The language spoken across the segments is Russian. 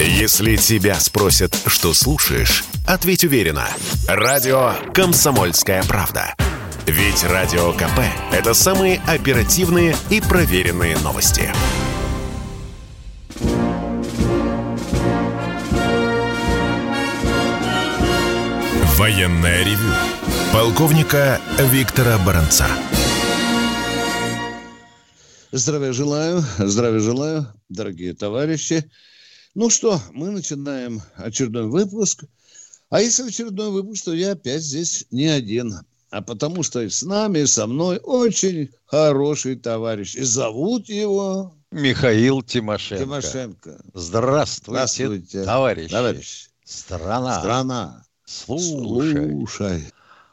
Если тебя спросят, что слушаешь, ответь уверенно. Радио «Комсомольская правда». Ведь Радио КП – это самые оперативные и проверенные новости. Военное ревю полковника Виктора Баранца. Здравия желаю, дорогие товарищи. Ну что, мы начинаем очередной выпуск. А если очередной выпуск, то я опять здесь не один. А потому что с нами, со мной очень хороший товарищ. И зовут его... Михаил Тимошенко. Здравствуйте, товарищи. Страна. Слушай.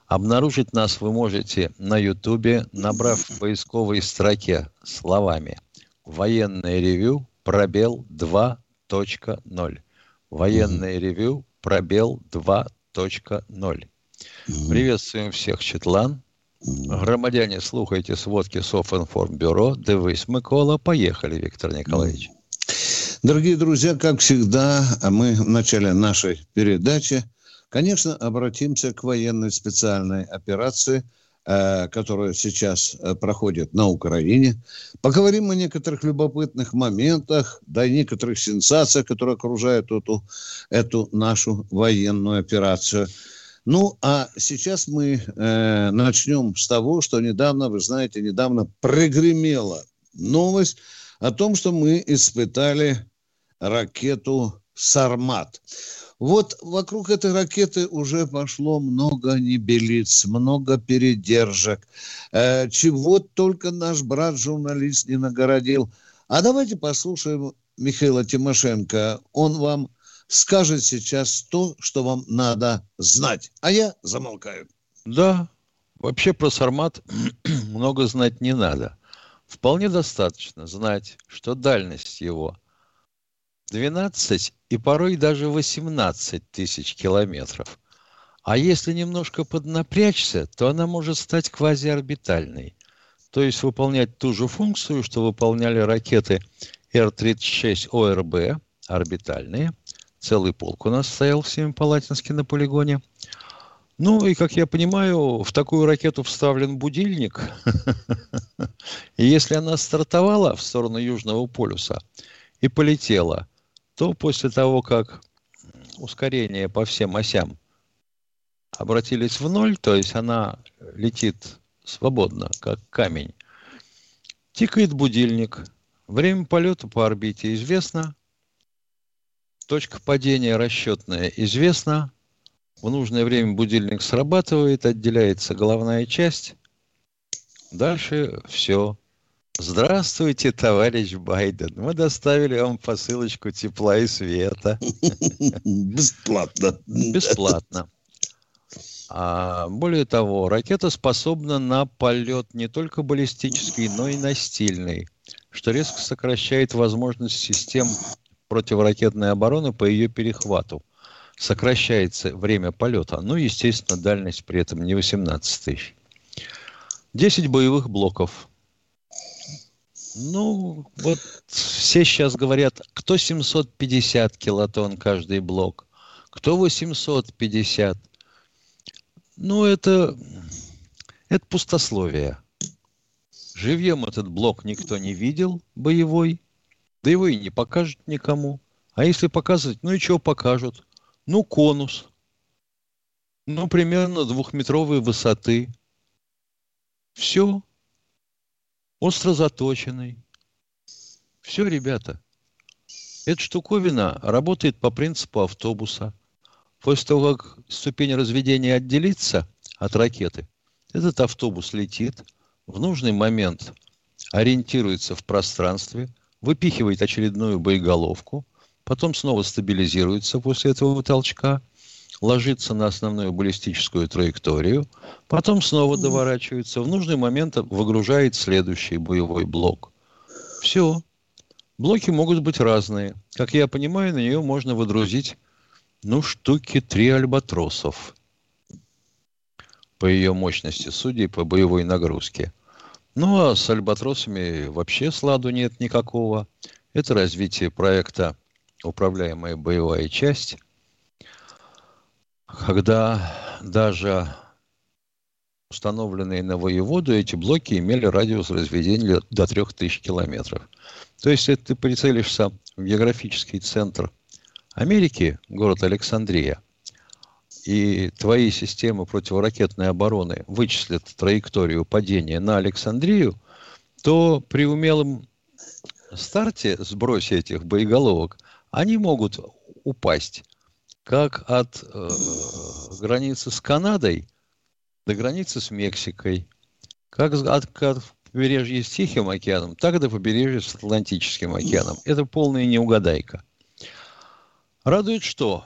Обнаружить нас вы можете на Ютубе, набрав в поисковой строке словами «Военное ревю, пробел 2.0». «Военное ревю, пробел 2.0». Приветствуем всех, Четлан. Громадяне, слухайте сводки Софинформбюро. Девись, Микола. Поехали, Виктор Николаевич. Дорогие друзья, как всегда, мы в начале нашей передачи, конечно, обратимся к военной специальной операции, которая сейчас проходит на Украине. Поговорим о некоторых любопытных моментах, да и некоторых сенсациях, которые окружают эту нашу военную операцию. Ну, а сейчас мы начнем с того, что недавно прогремела новость о том, что мы испытали ракету «Сармат». Вот вокруг этой ракеты уже пошло много небелиц, много передержек, чего только наш брат-журналист не нагородил. А давайте послушаем Михаила Тимошенко. Он вам скажет сейчас то, что вам надо знать. А я замолкаю. Да, вообще про «Сармат» много знать не надо. Вполне достаточно знать, что дальность его 12 и порой даже 18 тысяч километров. А если немножко поднапрячься, то она может стать квазиорбитальной. То есть выполнять ту же функцию, что выполняли ракеты Р-36 ОРБ, орбитальные. Целый полк у нас стоял в Семипалатинске на полигоне. Ну, и, как я понимаю, в такую ракету вставлен будильник. И если она стартовала в сторону Южного полюса и полетела, то после того, как ускорение по всем осям обратились в ноль, то есть она летит свободно, как камень, тикает будильник. Время полета по орбите известно. Точка падения расчетная известна. В нужное время будильник срабатывает, отделяется головная часть. Дальше все. Здравствуйте, товарищ Байден. Мы доставили вам посылочку тепла и света. Бесплатно. Более того, ракета способна на полет не только баллистический, но и настильный, что резко сокращает возможность систем противоракетной обороны по ее перехвату. Сокращается время полета. Ну, естественно, дальность при этом не 18 тысяч. 10 боевых блоков. Ну, вот все сейчас говорят, кто 750 килотонн каждый блок, кто 850. Ну, это пустословие. Живьем этот блок никто не видел, боевой. Да его и не покажут никому. А если показывать, ну и чего покажут? Ну, конус. Ну, примерно 2-метровой высоты. Все. Остро заточенный. Все, ребята. Эта штуковина работает по принципу автобуса. После того, как ступень разведения отделится от ракеты, этот автобус летит, в нужный момент ориентируется в пространстве, выпихивает очередную боеголовку, потом снова стабилизируется после этого толчка, ложится на основную баллистическую траекторию, потом снова доворачивается, в нужный момент выгружает следующий боевой блок. Все. Блоки могут быть разные. Как я понимаю, на нее можно выдрузить, штуки 3 альбатросов по ее мощности, судя по боевой нагрузке. Ну, а с альбатросами вообще сладу нет никакого. Это развитие проекта управляемая боевая часть, когда даже установленные на воеводу эти блоки имели радиус разведения до 3000 километров. То есть, если ты прицелишься в географический центр Америки, город Александрия, и твои системы противоракетной обороны вычислят траекторию падения на Александрию, то при умелом старте сбросе этих боеголовок они могут упасть как от границы с Канадой до границы с Мексикой, как от побережья с Тихим океаном, так и до побережья с Атлантическим океаном. Это полная неугадайка. Радует что?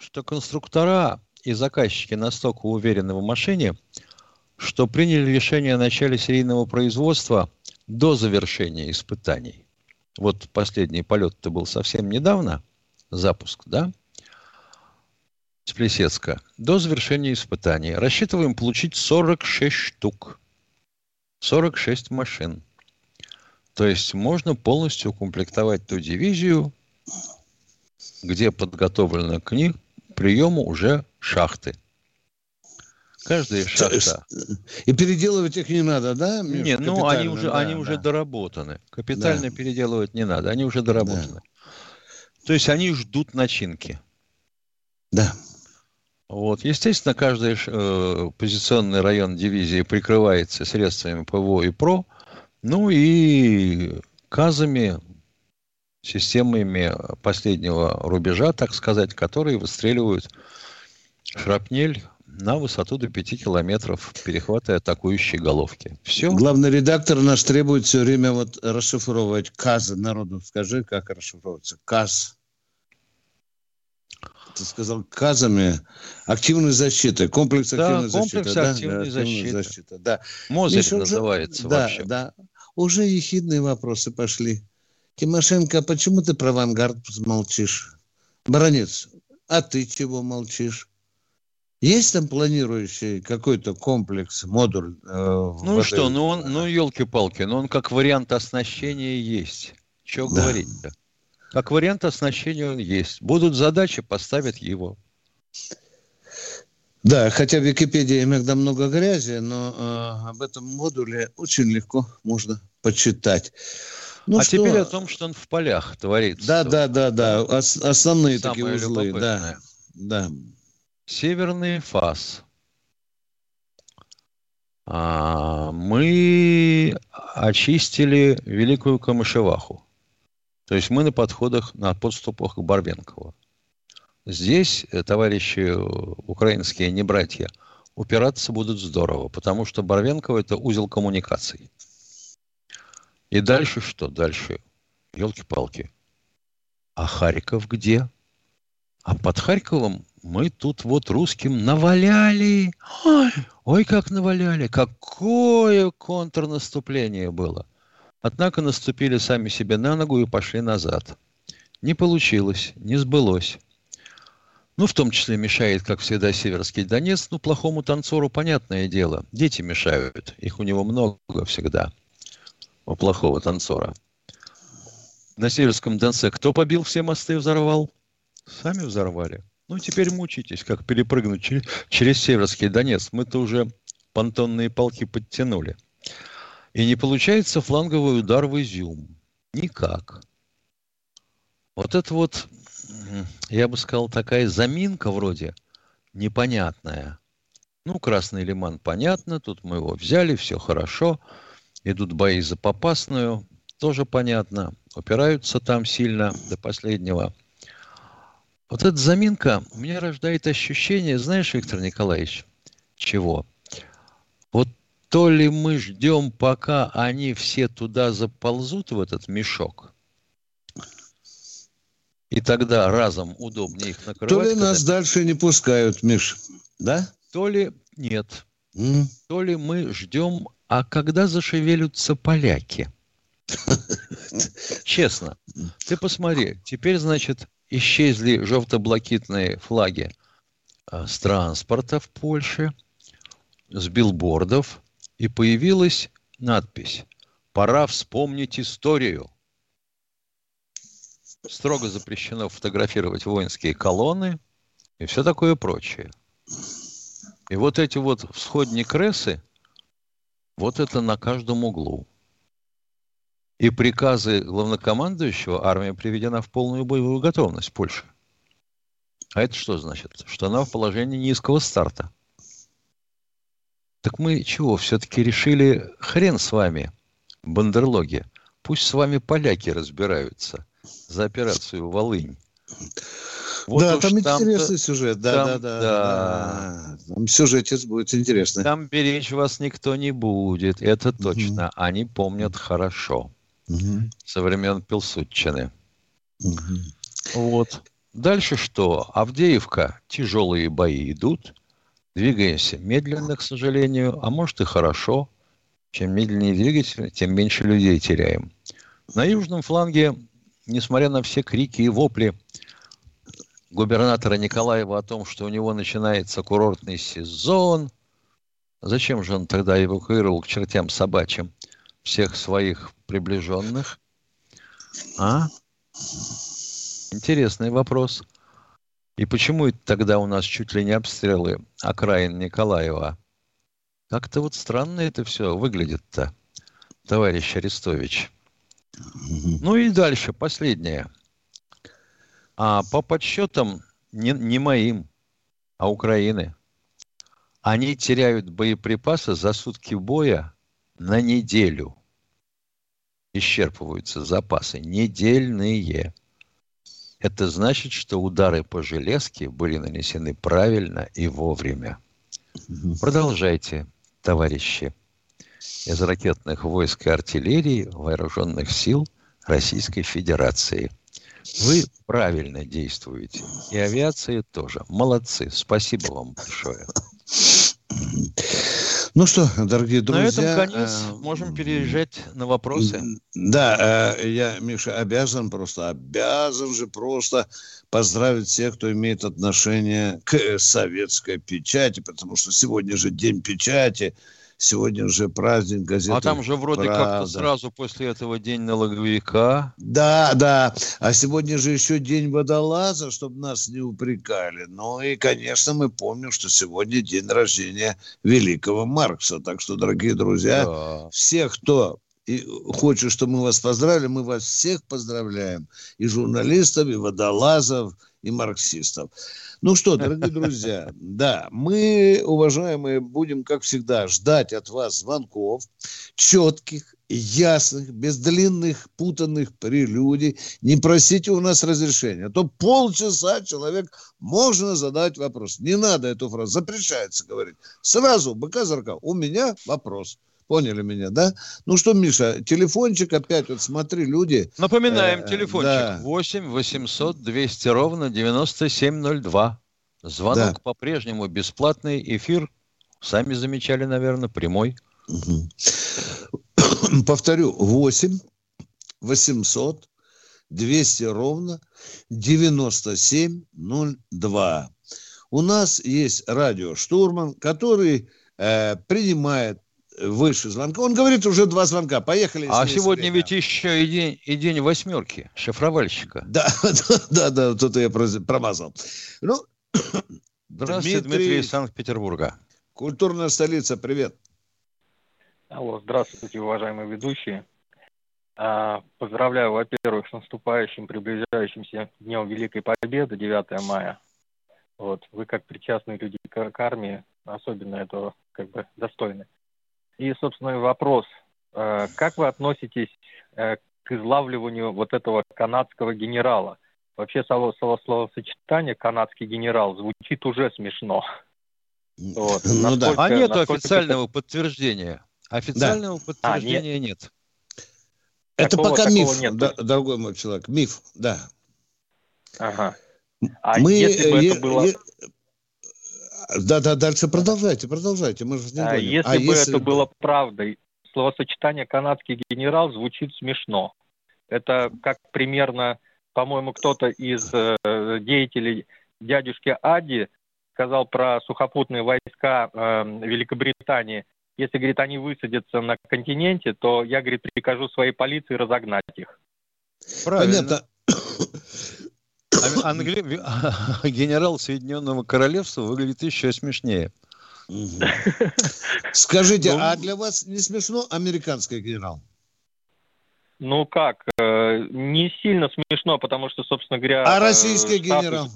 Что конструктора и заказчики настолько уверены в машине, что приняли решение о начале серийного производства до завершения испытаний. Вот последний полет-то был совсем недавно, запуск, да, с Плесецка. До завершения испытаний рассчитываем получить 46 штук, 46 машин. То есть можно полностью укомплектовать ту дивизию, где подготовлено к ним приему уже шахты. Каждая шахта. И переделывать их не надо, да? Нет, ну они уже доработаны. Капитально переделывать не надо, они уже доработаны. Да. То есть они ждут начинки. Да. Вот. Естественно, каждый позиционный район дивизии прикрывается средствами ПВО и ПРО, ну и КАЗами, системами последнего рубежа, так сказать, которые выстреливают шрапнель на высоту до 5 километров перехвата атакующей головки. Все. Главный редактор наш требует все время вот расшифровывать КАЗы. Народу скажи, как расшифровывается КАЗ. Ты сказал КАЗами. Активной защиты. Комплекс активной защиты. Комплекс активной защиты. Мозырь Миша, называется вообще. Да. Уже ехидные вопросы пошли. Тимошенко, а почему ты про «Авангард» молчишь? Баранец, а ты чего молчишь? Есть там планирующий какой-то комплекс, модуль? Он как вариант оснащения есть. Чего говорить-то? Как вариант оснащения он есть. Будут задачи, поставят его. Да, хотя в Википедии иногда много грязи, но об этом модуле очень легко можно почитать. Ну, теперь о том, что он в полях творится. Да. Основные такие узлы. Да. Северный фас. Мы очистили Великую Камышеваху. То есть мы на подступах к Барвенково. Здесь, товарищи украинские, не братья, упираться будут здорово, потому что Барвенково – это узел коммуникаций. И дальше что? Дальше, елки-палки, а Харьков где? А под Харьковом мы тут вот русским наваляли. Ой, как наваляли! Какое контрнаступление было! Однако наступили сами себе на ногу и пошли назад. Не получилось, не сбылось. Ну, в том числе мешает, как всегда, Северский Донец. Ну, плохому танцору понятное дело. Дети мешают, их у него много всегда. У плохого танцора. На Северском Донце кто побил все мосты и взорвал? Сами взорвали. Ну, теперь мучитесь, как перепрыгнуть через Северский Донец. Мы-то уже понтонные полки подтянули. И не получается фланговый удар в Изюм. Никак. Вот это вот, я бы сказал, такая заминка вроде непонятная. Ну, Красный Лиман понятно, тут мы его взяли, все хорошо. Идут бои за Попасную, тоже понятно. Упираются там сильно до последнего. Вот эта заминка у меня рождает ощущение, знаешь, Виктор Николаевич, чего? Вот то ли мы ждем, пока они все туда заползут, в этот мешок, и тогда разом удобнее их накрывать. То ли нас дальше не пускают, Миш, да? То ли нет. То ли мы ждем... А когда зашевелятся поляки? Честно, ты посмотри. Теперь, значит, исчезли желто-блакитные флаги с транспорта в Польше, с билбордов, и появилась надпись «Пора вспомнить историю». строго запрещено фотографировать воинские колонны и все такое прочее. И вот эти вот всходни кресы, вот это на каждом углу. И приказы главнокомандующего, армия приведена в полную боевую готовность Польши. А это что значит? Что она в положении низкого старта. Так мы чего, все-таки решили, хрен с вами, бандерлоги, пусть с вами поляки разбираются за операцию «Волынь». Вот да, там интересный сюжет. Да. Там сюжет сейчас будет интересный. Там беречь вас никто не будет, это точно. Угу. Они помнят хорошо. Угу. Со времен Пилсудчины. Угу. Вот. Дальше что? Авдеевка. Тяжелые бои идут. Двигаемся медленно, к сожалению. А может и хорошо. Чем медленнее двигаться, тем меньше людей теряем. На южном фланге, несмотря на все крики и вопли губернатора Николаева о том, что у него начинается курортный сезон. Зачем же он тогда эвакуировал к чертям собачьим всех своих приближенных? А? Интересный вопрос. И почему тогда у нас чуть ли не обстрелы окраин Николаева? Как-то вот странно это все выглядит-то, товарищ Арестович. Ну и дальше, последнее. А по подсчетам, не моим, а Украины, они теряют боеприпасы за сутки боя на неделю. Исчерпываются запасы. Недельные. Это значит, что удары по железке были нанесены правильно и вовремя. Продолжайте, товарищи, из ракетных войск и артиллерии Вооруженных сил Российской Федерации. Вы правильно действуете. И авиация тоже. Молодцы. Спасибо вам большое. Ну что, дорогие друзья... На этом конец. Можем переезжать на вопросы. Да, я, Миша, обязан поздравить всех, кто имеет отношение к советской печати, потому что сегодня же День печати. Сегодня же праздник газеты. А там же вроде «Правда». Как-то сразу после этого день налоговика. Да. А сегодня же еще день водолаза, чтобы нас не упрекали. Ну и, конечно, мы помним, что сегодня день рождения великого Маркса. Так что, дорогие друзья, да. Всех, кто хочет, чтобы мы вас поздравили, мы вас всех поздравляем. И журналистов, и водолазов, и марксистов. Ну что, дорогие друзья, да, мы, уважаемые, будем, как всегда, ждать от вас звонков, четких, ясных, без длинных, путанных прелюдий. Не просите у нас разрешения, а то полчаса человек можно задать вопрос. Не надо эту фразу, запрещается говорить. Сразу, быка за рога, у меня вопрос. Поняли меня, да? Ну что, Миша, телефончик опять, вот смотри, люди... Напоминаем, телефончик. Да. 8 800 200 ровно 9702. Звонок по-прежнему бесплатный. Эфир, сами замечали, наверное, прямой. Угу. Повторю, 8 800 200 ровно 9702. У нас есть радиоштурман, который принимает выше звонка. Он говорит, уже два звонка. Поехали. А сегодня время. Ведь еще и день восьмерки. Шифровальщика. Да. Тут я промазал. Ну, здравствуйте, Дмитрий из Санкт-Петербурга. Культурная столица. Привет. Алло, здравствуйте, уважаемые ведущие. Поздравляю, во-первых, с наступающим, приближающимся Днем Великой Победы, 9 мая. Вот. Вы, как причастные люди к армии, особенно этого достойны. И, собственно, вопрос. Как вы относитесь к излавливанию вот этого канадского генерала? Вообще, словосочетание «канадский генерал» звучит уже смешно. Вот. Ну да. А нет официального подтверждения. Официального подтверждения нет. Это пока миф, дорогой мой человек. Миф, да. Ага. А если бы это было... Да, дальше продолжайте, мы же не говорим. Если это было правдой, словосочетание «канадский генерал» звучит смешно. Это как примерно, по-моему, кто-то из деятелей дядюшки Ади сказал про сухопутные войска Великобритании. Если, говорит, они высадятся на континенте, то я, говорит, прикажу своей полиции разогнать их. Правильно. Понятно. Генерал Соединенного Королевства выглядит еще смешнее. Скажите, а для вас не смешно американский генерал? Ну как, не сильно смешно, потому что, собственно говоря... А российский генерал?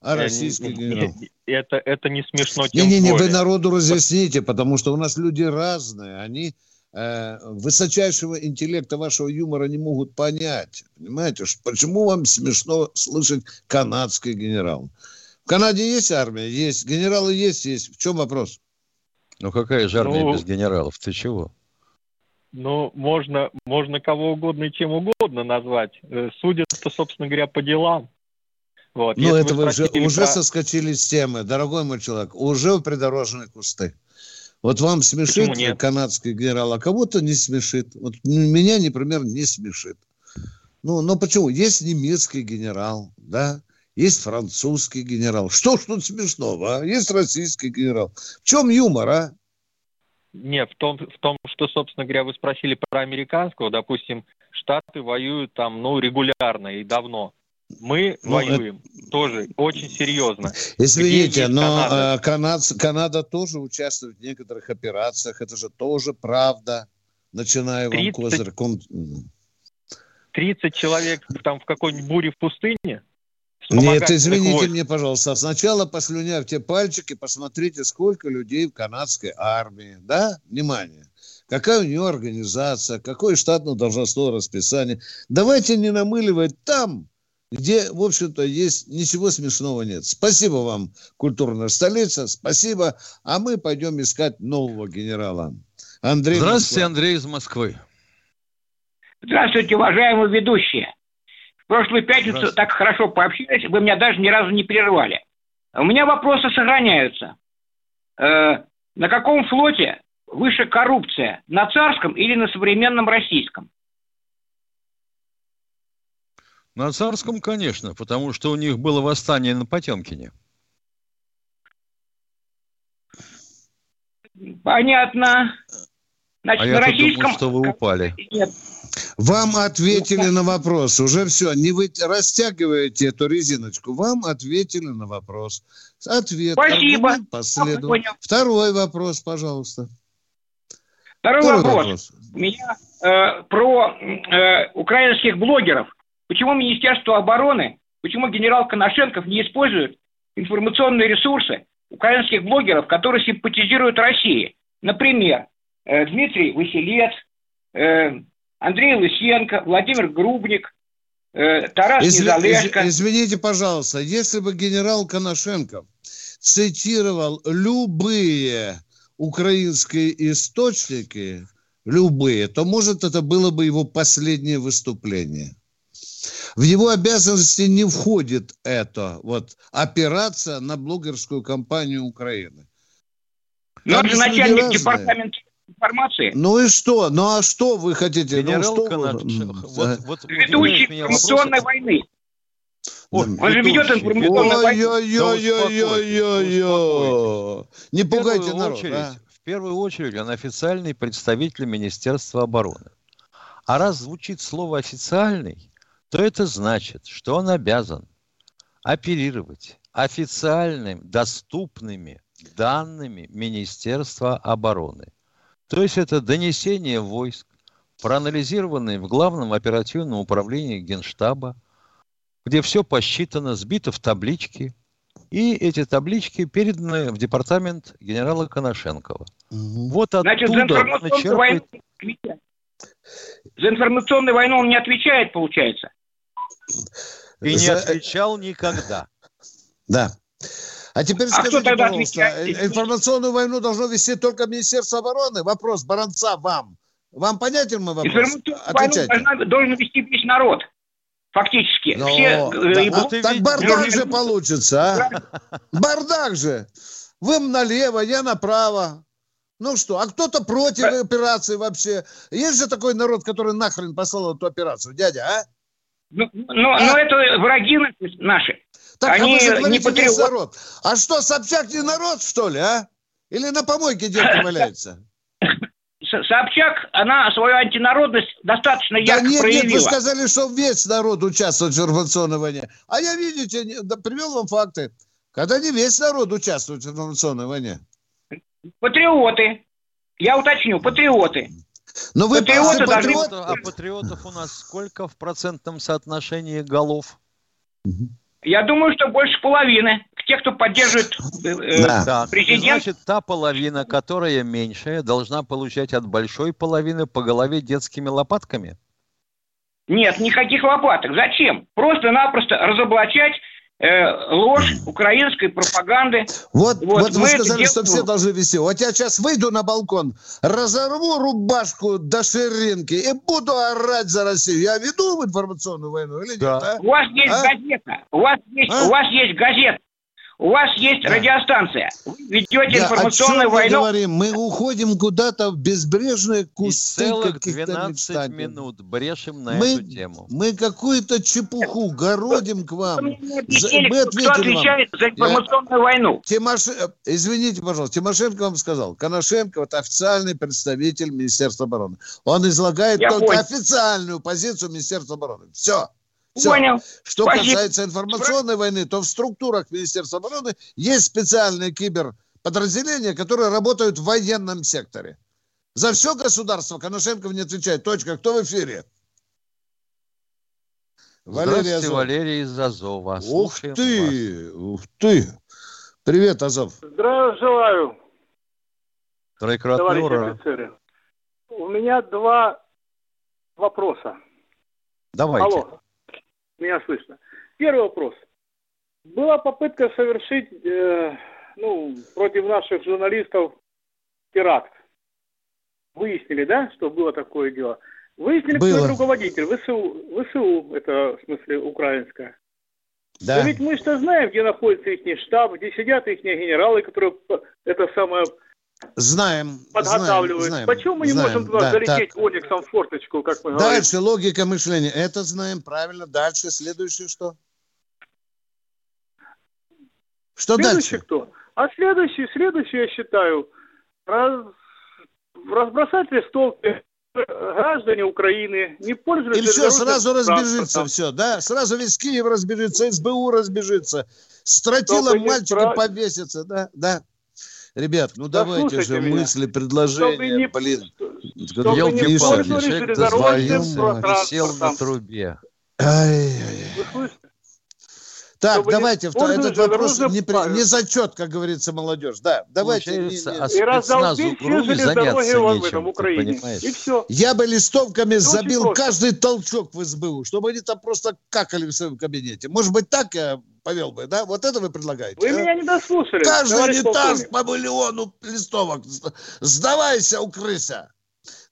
А российский генерал? Это не смешно. Не-не-не, вы народу разъясните, потому что у нас люди разные, они... высочайшего интеллекта вашего юмора не могут понять. Понимаете, почему вам смешно слышать канадский генерал? В Канаде есть армия? Есть. Генералы есть. В чем вопрос? Ну, какая же армия без генералов? Ты чего? Ну, можно кого угодно и чем угодно назвать. Судят-то, собственно говоря, по делам. Вот. Ну, это вы уже соскочили с темы, дорогой мой человек. Уже в придорожные кусты. Вот вам смешит канадский генерал, а кого-то не смешит. Вот меня, например, не смешит. Но почему? Есть немецкий генерал, да? Есть французский генерал. Что ж тут смешного, а? Есть российский генерал. В чем юмор, а? Нет, в том, что, собственно говоря, вы спросили про американского. Допустим, Штаты воюют там, регулярно и давно. Мы воюем тоже очень серьезно. Извините, но Канада тоже участвует в некоторых операциях. Это же тоже правда. Начиная вам козырьком. 30 человек там в какой-нибудь буре в пустыне? Нет, извините меня, пожалуйста. Сначала послюнявьте пальчики, посмотрите, сколько людей в канадской армии. Да? Внимание. Какая у нее организация, какое штатно-должностное расписание. Давайте не намыливать там, где, в общем-то, есть ничего смешного нет. Спасибо вам, культурная столица, спасибо. А мы пойдем искать нового генерала. Андрей. Здравствуйте, Москва. Андрей из Москвы. Здравствуйте, уважаемые ведущие. В прошлую пятницу так хорошо пообщались, вы меня даже ни разу не прервали. У меня вопросы сохраняются. На каком флоте выше коррупция? На царском или на современном российском? На царском, конечно, потому что у них было восстание на Потемкине. Понятно. Значит, на российском... думал, что вы упали. Нет. Вам ответили на вопрос. Уже все. Не вы растягиваете эту резиночку. Вам ответили на вопрос. Ответ. Спасибо. Последовал. Второй вопрос, пожалуйста. Второй вопрос. У меня про украинских блогеров. Почему Министерство обороны, почему генерал Конашенков не использует информационные ресурсы украинских блогеров, которые симпатизируют России? Например, Дмитрий Василец, Андрей Лысенко, Владимир Грубник, Тарас Незалежко. Извините, пожалуйста, если бы генерал Конашенков цитировал любые украинские источники, то, может, это было бы его последнее выступление. В его обязанности не входит это, опираться на блогерскую кампанию Украины. Но это же начальник департамента информации. Ну и что? Ну а что вы хотите? Генерал ведущий информационной войны. Он же ведет информационную войну. Ой-ой-ой-ой-ой-ой. Не пугайте народ. В первую очередь он официальный представитель Министерства обороны. А раз звучит слово «официальный», то это значит, что он обязан оперировать официальными, доступными данными Министерства обороны. То есть это донесения войск, проанализированные в Главном оперативном управлении Генштаба, где все посчитано, сбито в таблички, и эти таблички переданы в департамент генерала Конашенкова. Вот оттуда начерпает... За информационную войну он не отвечает, получается? И не отвечал никогда. Да. А теперь скажите, пожалуйста, информационную войну должно вести только Министерство обороны? Вопрос Баранца вам. Вам понятен мой вопрос? Информационную войну должен вести весь народ. Фактически. Так бардак же получится, а? Бардак же. Вы налево, я направо. Ну что, а кто-то против операции вообще? Есть же такой народ, который нахрен послал эту операцию, дядя, а? Но это враги наши. Так, они не патриоты. А что, Собчак не народ, что ли, а? Или на помойке девка валяется? Собчак, она свою антинародность достаточно ярко проявила. Нет, вы сказали, что весь народ участвует в информационной войне. А я, видите, привел вам факты. Когда не весь народ участвует в информационной войне. Патриоты. Я уточню, патриоты. Но вы патриоты должны... А патриотов у нас сколько в процентном соотношении голов? Я думаю, что больше половины. Те, кто поддерживает президента. Значит, та половина, которая меньшая, должна получать от большой половины по голове детскими лопатками? Нет, никаких лопаток. Зачем? Просто-напросто разоблачать ложь украинской пропаганды. Вот вы сказали, что все должны вести. Вот я сейчас выйду на балкон, разорву рубашку до ширинки и буду орать за Россию. Я веду информационную войну или нет? А? У вас есть газета. У вас есть газета. У вас есть радиостанция. Вы ведете информационную войну. Мы говорим, мы уходим куда-то в безбрежные кусты. И целых 12 минут брешем на эту тему. Мы какую-то чепуху городим к вам. Кто отвечает за информационную войну? Извините, пожалуйста, Тимошенко вам сказал. Конашенков вот, – официальный представитель Министерства обороны. Он излагает официальную позицию Министерства обороны. Все. Все. Понял. Что касается информационной войны, то в структурах Министерства обороны есть специальные киберподразделения, которые работают в военном секторе. За все государство Конашенков не отвечает. Точка. Кто в эфире? Здравствуйте, Валерий из Азова. Слушаем Ух ты! Привет, Азов. Здравия желаю. Товарищи офицеры. У меня два вопроса. Давайте. Алло. Меня слышно. Первый вопрос. Была попытка совершить против наших журналистов теракт. Выяснили, да, что было такое дело? Выяснили, кто руководитель. ВСУ, это в смысле украинская. Да. Да ведь мы что знаем, где находится их штаб, где сидят их генералы, которые это самое... Подготавливают. Знаем. Почему мы не можем туда залететь ониксом в форточку, как мы говорим? Дальше логика мышления. Это знаем, правильно. Дальше следующее что? Что следующий дальше? Кто? А следующий, я считаю, разбросать листовки. Граждане Украины не пользуются... И все, сразу разбежится все, да? Сразу весь Киев разбежится, СБУ разбежится, стратила мальчика повесится, да? Ребят, давайте же мысли, предложения, елки-палки, человек дозвонился, сел на трубе. Так, давайте, этот вопрос не зачет, как говорится, молодежь. Да, давайте. И раздолбить все железнодорожные вагоны в Украине. И все. Я бы листовками забил каждый толчок в СБУ, чтобы они там просто какали в своем кабинете. Может быть, так я повел бы, да? Вот это вы предлагаете. Вы меня не дослушали. Каждый унитаз по миллиону листовок. Сдавайся, укрыся.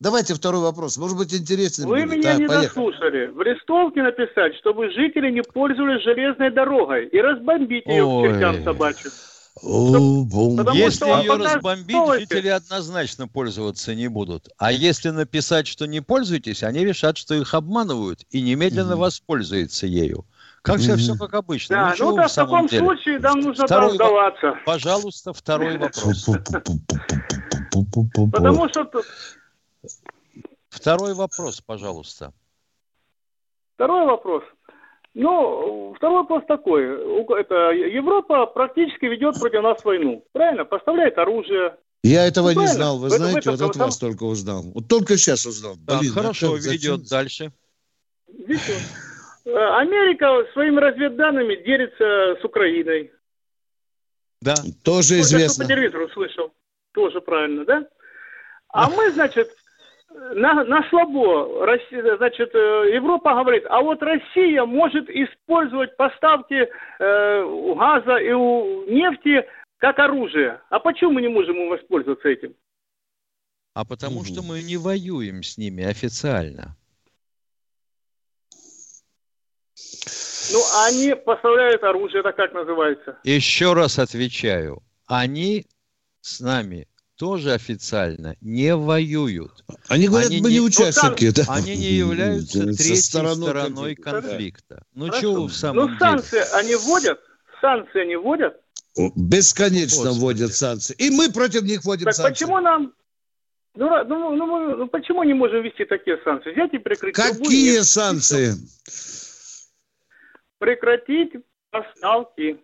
Давайте второй вопрос. Может быть, интересный будет. Вы меня не дослушали. В листовке написать, чтобы жители не пользовались железной дорогой и разбомбить ее к чертям собачьим. Если ее разбомбить, жители однозначно пользоваться не будут. А если написать, что не пользуйтесь, они решат, что их обманывают и немедленно воспользуются ею. Как все как обычно. Да, в таком случае нам нужно сдаваться. Пожалуйста, второй вопрос. Потому что... Второй вопрос, пожалуйста. Второй вопрос. Второй вопрос такой. Это Европа практически ведет против нас войну. Правильно? Поставляет оружие. Я этого не знал. Вы знаете, вот от вас только узнал. Вот только сейчас узнал. Хорошо, ведет дальше. Америка своими разведданными делится с Украиной. Да. Тоже известно. Я по телевизору слышал. Тоже правильно, да? А мы, значит... На слабо, значит, Европа говорит, а вот Россия может использовать поставки газа и нефти как оружие. А почему мы не можем воспользоваться этим? А потому что мы не воюем с ними официально. Они поставляют оружие, это как называется? Еще раз отвечаю. Они с нами тоже официально не воюют. Они говорят, мы не участники. Да? Они не являются третьей стороной конфликта. Чего в самом деле? Санкции они вводят? Санкции они вводят? Бесконечно вводят санкции. И мы против них вводим санкции. Почему нам... Ну, почему не можем ввести такие санкции? Взять и прекратить. Какие санкции? Прекратить поставки.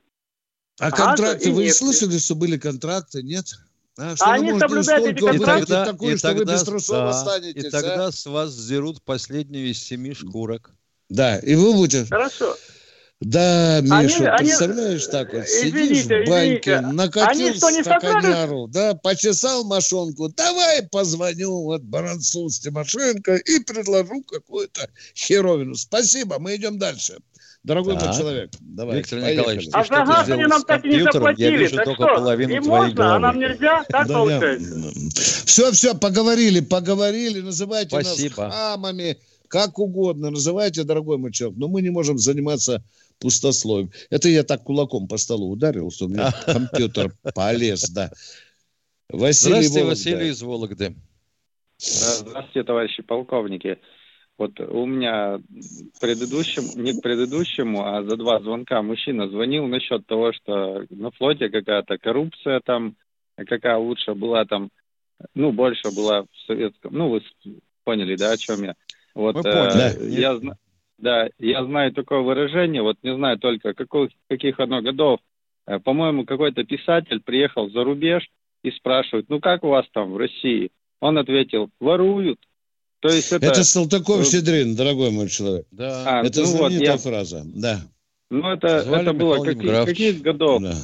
А контракты, вы слышали, что были контракты, нет? Что они соблюдают эти контракты? Такую, что вы без трусов останетесь. И тогда с вас сдерут последнюю из 7 шкурок. Да, и вы будете... Хорошо. Да, Миша, представляешь, так вот, сидишь в баньке, накатил стаканяру, да, почесал мошонку, давай позвоню вот Баранцу с Тимошенко и предложу какую-то херовину. Спасибо, мы идем дальше. Дорогой мой человек, давай. Виктор Николаевич, а за газ они нам так и не заплатили. Я вижу только половину твоей головы. Им можно, а нам нельзя? Так получается. Все, поговорили, называйте нас хамами. Как угодно называйте, дорогой мой человек, но мы не можем заниматься пустословием. Это я так кулаком по столу ударил, что у меня компьютер полез, да. Здравствуйте, Василий из Вологды. Здравствуйте, товарищи полковники. Вот у меня не к предыдущему, а за 2 звонка мужчина звонил насчет того, что на флоте какая-то коррупция там, какая лучше была там, ну, больше была в советском. Ну, вы поняли, да, о чем я. Вот, я знаю такое выражение, вот не знаю только каких оно годов. По-моему, какой-то писатель приехал за рубеж и спрашивает, ну как у вас там в России? Он ответил, воруют. То есть это Салтыков-Щедрин, дорогой мой человек. Да. Это знаменитая фраза. Да. Ну это было каких годов. Да.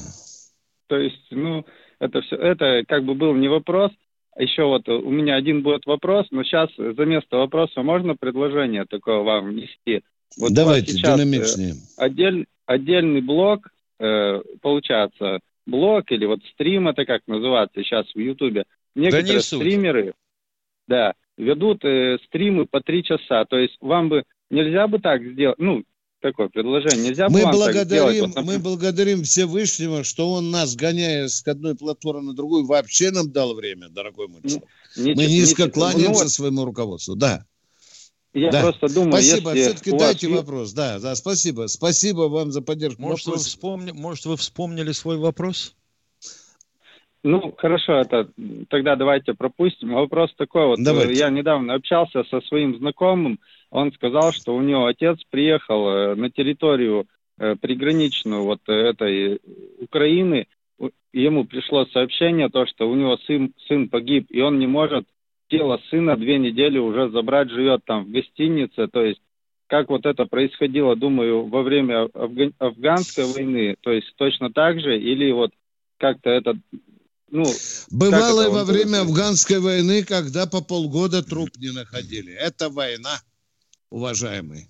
То есть, ну, это все, это как бы был не вопрос. Еще вот у меня один будет вопрос, но сейчас за место вопроса можно предложение такое вам внести? Вот давайте, динамичнее. Отдельный блок, получается, блок или вот стрим, это как называется сейчас в Ютубе. Некоторые стримеры ведут стримы по 3 часа, то есть вам бы нельзя бы так сделать, ну, такое предложение. Нельзя мы благодарим, вот, мы благодарим Всевышнего, что он нас, гоняя с одной платформы на другую, вообще нам дал время, дорогой мой человек. Мы низко кланяемся своему руководству. Да. Я просто думаю, спасибо, все-таки дайте вопрос. Да, спасибо. Спасибо вам за поддержку. Может, вы вспомнили свой вопрос? Ну, хорошо, тогда давайте пропустим. Вопрос такой вот. Давайте. Я недавно общался со своим знакомым. Он сказал, что у него отец приехал на территорию приграничную вот этой Украины. Ему пришло сообщение, то, что у него сын погиб, и он не может тело сына 2 недели уже забрать, живет там в гостинице. То есть, как вот это происходило, думаю, во время афганской войны, то есть точно так же, или вот как-то это... Ну, бывало во время афганской войны, когда по полгода труп не находили. Это война, уважаемый.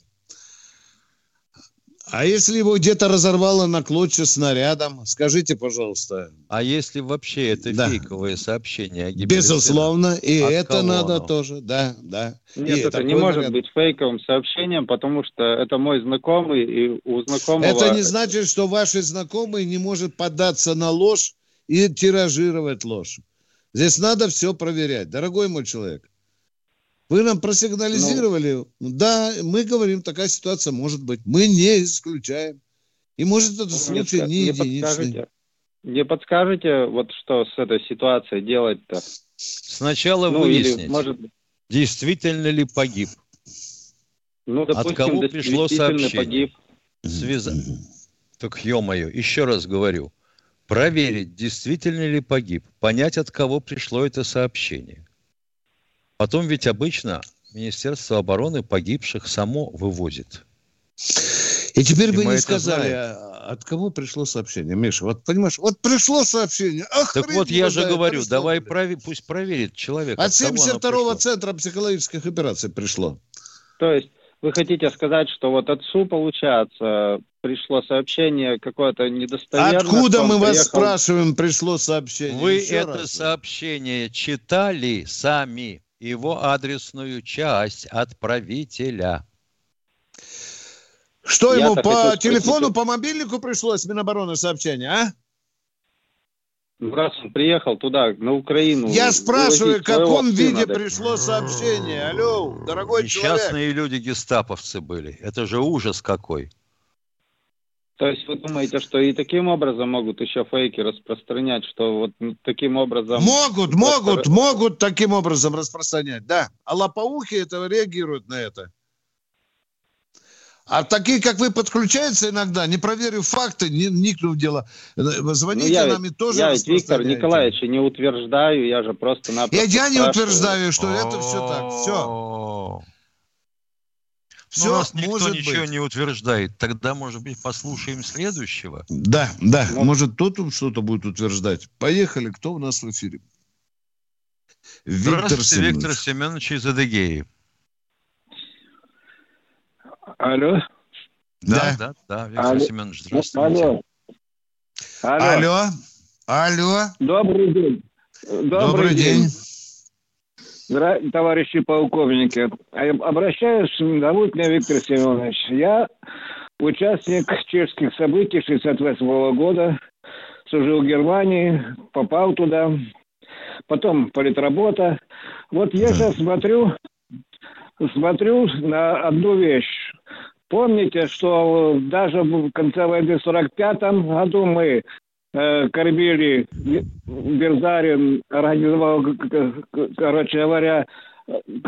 А если его где-то разорвало на клочья снарядом, скажите, пожалуйста. А если вообще это фейковое сообщение о гибели? Безусловно, и это надо тоже, да. Нет, это не может быть фейковым сообщением, потому что это мой знакомый, и у знакомого... Это не значит, что ваш знакомый не может поддаться на ложь и тиражировать ложь. Здесь надо все проверять. Дорогой мой человек, вы нам просигнализировали. Да, мы говорим, такая ситуация может быть. Мы не исключаем. И может этот случай не единичный. Не подскажете, вот что с этой ситуацией делать-то? Сначала выяснить, действительно ли погиб. Ну, допустим, от кого пришло сообщение. Погиб. Так, ё-моё, еще раз говорю. Проверить, действительно ли погиб, понять, от кого пришло это сообщение. Потом ведь обычно Министерство обороны погибших само вывозит. И теперь вы не сказали, от кого пришло сообщение, Миша. Вот понимаешь, вот пришло сообщение. Так вот я же говорю, давай пусть проверит человек. От 72-го центра психологических операций пришло. То есть вы хотите сказать, что вот отцу, получается... Пришло сообщение какое-то недостоверное. Откуда мы вас спрашиваем, пришло сообщение? Вы сообщение читали сами, его адресную часть отправителя. Что ему по телефону, по мобильнику пришлось Минобороны сообщение, а? Раз он приехал туда, на Украину. Я спрашиваю, в каком виде пришло сообщение? Алло, дорогой человек. Несчастные люди гестаповцы были. Это же ужас какой. То есть вы думаете, что и таким образом могут еще фейки распространять, что вот таким образом... Могут таким образом распространять, да. А лопоухи этого реагируют на это. А такие, как вы, подключаются иногда, не проверив факты, не вникнув в дело. Звоните нам и тоже распространяйте. Я ведь, Виктор Николаевич, не утверждаю, я же просто-напросто... Я не утверждаю, что это все так, все. Все, у нас никто ничего не утверждает. Тогда, может быть, послушаем следующего. Да. Может, тут что-то будет утверждать. Поехали. Кто у нас в эфире? Здравствуйте, Виктор Семенович из Адыгеи. Алло. Да, Виктор Семенович, здравствуйте. Алло. Добрый день. Добрый день. Товарищи полковники, обращаюсь, зовут меня Виктор Семенович. Я участник чешских событий 1968 года, служил в Германии, попал туда, потом политработа. Вот я сейчас смотрю на одну вещь. Помните, что даже в конце войны в 1945 году мы... кормили, Берзарин организовал,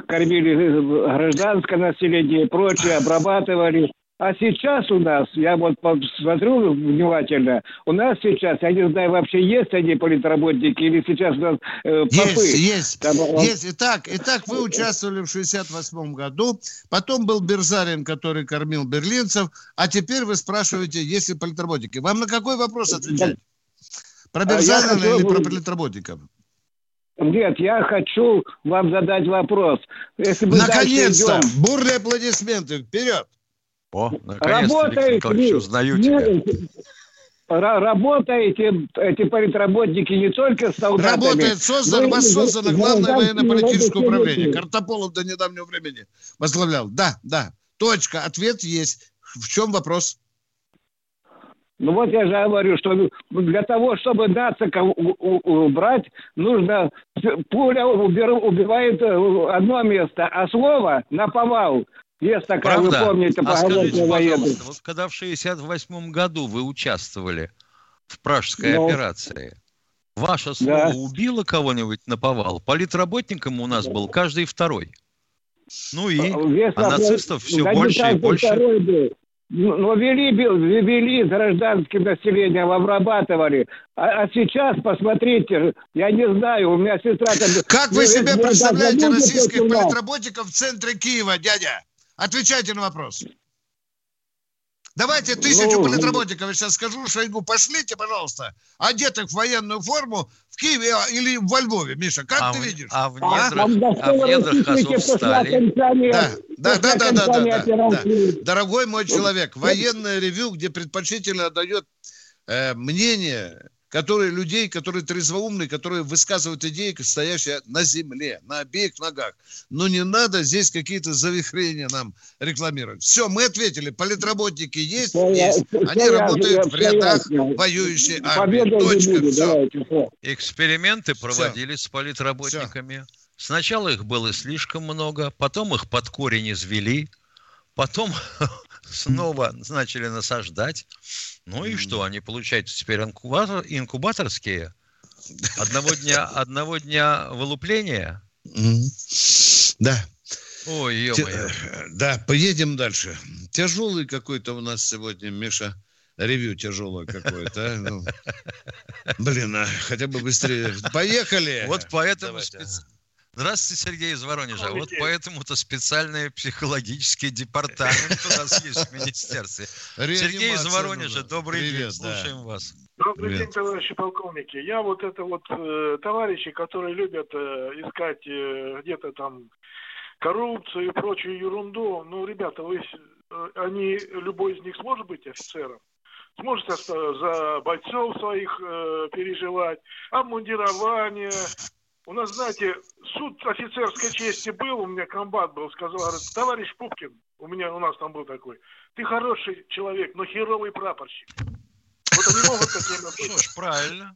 кормили гражданское население и прочее, обрабатывали. А сейчас у нас, я вот смотрю внимательно, у нас сейчас, я не знаю, вообще есть они политработники или сейчас у нас попы? Есть. Итак, вы участвовали в 68-м году, потом был Берзарин, который кормил берлинцев, а теперь вы спрашиваете, есть ли политработники. Вам на какой вопрос отвечать? Про Берзарина или про политработников? Нет, я хочу вам задать вопрос. Если мы наконец-то! Идем... Бурные аплодисменты! Вперед! О, наконец-то, Виктор Николаевич, узнаю тебя. Работает эти политработники не только с солдатами. Работает, создано Главное военно-политическое управление. Картополов до недавнего времени возглавлял. Да. Точка, ответ есть. В чем вопрос? Ну вот я же говорю, что для того, чтобы нацика убрать, нужно... Пуля убивает одно место, а слово наповал. Есть такая, правда? Вы помните, скажите, пожалуйста, вот когда в 68-м году вы участвовали в Пражской операции, ваше слово убило кого-нибудь наповал? Политработником у нас был каждый второй. Ну и нацистов все больше и больше. Но вели гражданское население, обрабатывали. А сейчас, посмотрите, я не знаю, у меня сестра... Как вы себе представляете российских политработников в центре Киева, дядя? Отвечайте на вопрос. Давайте 1000 политработников, я сейчас скажу Шойгу, пошлите, пожалуйста, одетых в военную форму в Киеве или во Львове, Миша, как ты видишь? А в недрах Азовстали. Да. Дорогой мой человек, военное ревю, где предпочтительно дает мнение, которые людей, которые трезвоумные, которые высказывают идеи, стоящие на земле, на обеих ногах. Но не надо здесь какие-то завихрения нам рекламировать. Все, мы ответили. Политработники есть. Они работают в рядах воюющей армии. Точка. Все. Эксперименты проводились с политработниками. Сначала их было слишком много, потом их под корень извели, потом снова начали насаждать. Ну и что, они, получается, теперь инкубаторские? Одного дня вылупления? Да. Ой, ё-моё. Да, поедем дальше. Тяжелый какой-то у нас сегодня, Миша, ревью тяжелое какое-то. Ну, хотя бы быстрее. Поехали! Вот поэтому... Здравствуйте, Сергей из Воронежа. Вот поэтому-то специальный психологический департамент у нас есть в министерстве. Сергей из Воронежа, добрый день, слушаем вас. Добрый день, товарищи полковники. Я вот это вот товарищи, которые любят искать где-то там коррупцию и прочую ерунду. Ну, ребята, любой из них сможет быть офицером? Сможете за бойцов своих переживать, обмундирование... У нас, знаете, суд офицерской чести был, у меня комбат был, сказал, говорит, товарищ Пупкин, у нас там был такой, ты хороший человек, но херовый прапорщик. Вот они могут такими быть. Что ж, правильно.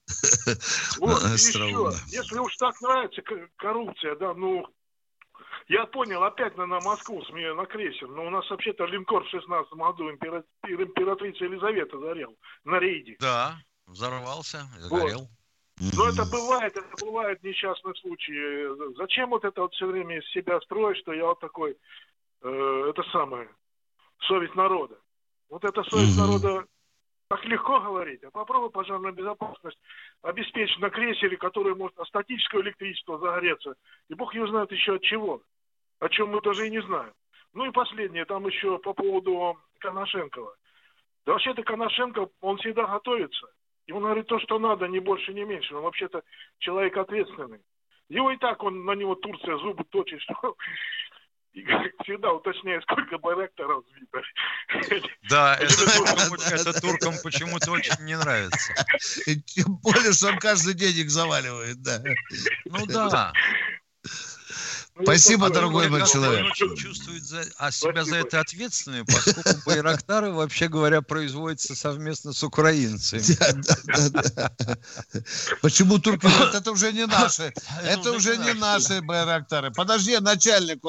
Вот, и еще, если уж так нравится коррупция, да, ну, Я понял, опять на Москву с меня накресен, но у нас вообще-то линкор в 16 году императрица Елизавета горел на рейде. Да, взорвался, загорел. Вот. Но это бывает несчастные случаи. Зачем вот это вот все время из себя строить, что я вот такой, совесть народа. Вот эта совесть народа, так легко говорить, а попробуй пожарную безопасность обеспечить на крейсере, который может от статического электричества загореться. И бог ее знает еще от чего, о чем мы тоже и не знаем. Ну и последнее, там еще по поводу Конашенкова. Да вообще-то Конашенков, он всегда готовится. И он говорит то, что надо, ни больше, ни меньше. Он вообще-то человек ответственный. Его и так, на него Турция зубы точит, что... И, как всегда, уточняю, сколько Байрактаров сбито. Да, это туркам почему-то очень не нравится. Тем более, что он каждый день их заваливает, да. Ну да. Спасибо, дорогой мой человек. Он чувствует себя за это ответственным, поскольку Байрактары, вообще говоря, производятся совместно с украинцами. Почему турки говорят, это уже не наши. Это уже не наши Байрактары. Подожди, начальник.